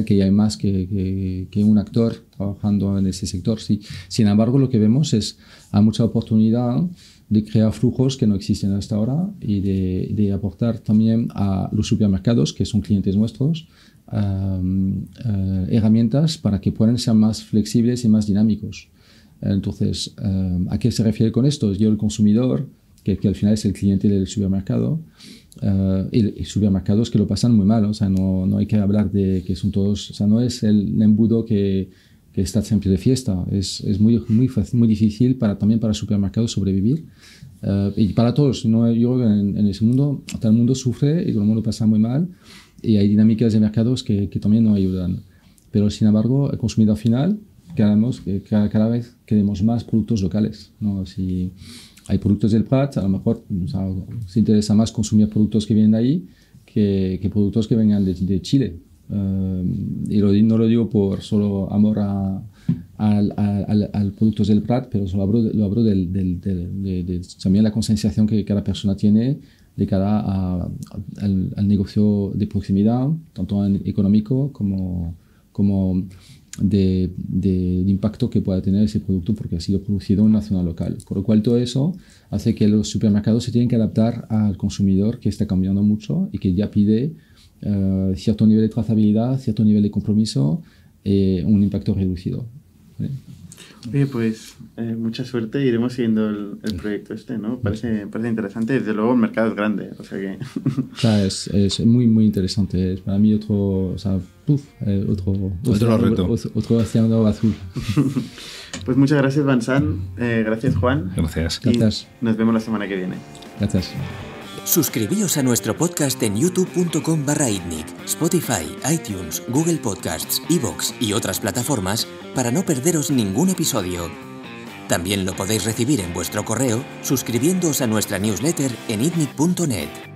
que hay más que, que, que un actor trabajando en ese sector. Sí. Sin embargo, lo que vemos es hay mucha oportunidad de crear flujos que no existen hasta ahora y de, de aportar también a los supermercados, que son clientes nuestros, um, uh, herramientas para que puedan ser más flexibles y más dinámicos. Entonces, um, ¿a qué se refiere con esto? Yo, el consumidor, que, que al final es el cliente del supermercado, uh, y, y supermercados que lo pasan muy mal, o sea, no, no hay que hablar de que son todos, o sea, no es el embudo que... que está siempre de fiesta. Es, es muy, muy, fácil, muy difícil para, también para supermercados sobrevivir. Uh, y para todos, ¿no? Yo creo que en, en ese mundo, todo el mundo sufre y todo el mundo pasa muy mal, y hay dinámicas de mercados que, que también no ayudan. Pero sin embargo, el consumidor final, queremos, cada, cada vez queremos más productos locales, ¿no? Si hay productos del Prat, a lo mejor, o sea, se interesa más consumir productos que vienen de ahí que, que productos que vengan de, de Chile. Uh, y lo, no lo digo por solo amor a, a, a, a, a productos del Prat, pero solo hablo, lo hablo del, del, del, de, de, de también la concienciación que cada persona tiene de cara a, a, al, al negocio de proximidad, tanto en económico como, como de, de, de impacto que pueda tener ese producto porque ha sido producido en una zona local. Por lo cual todo eso hace que los supermercados se tienen que adaptar al consumidor, que está cambiando mucho y que ya pide Uh, cierto nivel de trazabilidad, cierto nivel de compromiso y un impacto reducido. ¿Vale? Oye, pues eh, mucha suerte, iremos siguiendo el, el proyecto este, ¿no? Parece, parece interesante, desde luego el mercado es grande, o sea que... Claro, es, es muy, muy interesante, es para mí otro, o sea, puff, eh, otro, otro, otro reto, otro, otro océano azul. Pues muchas gracias, Vincent, eh, gracias, Juan. Gracias. Gracias. Nos vemos la semana que viene. Gracias. Suscribíos a nuestro podcast en youtube.com barra IDNIC, Spotify, iTunes, Google Podcasts, iVoox y otras plataformas para no perderos ningún episodio. También lo podéis recibir en vuestro correo suscribiéndoos a nuestra newsletter en idnic punto net.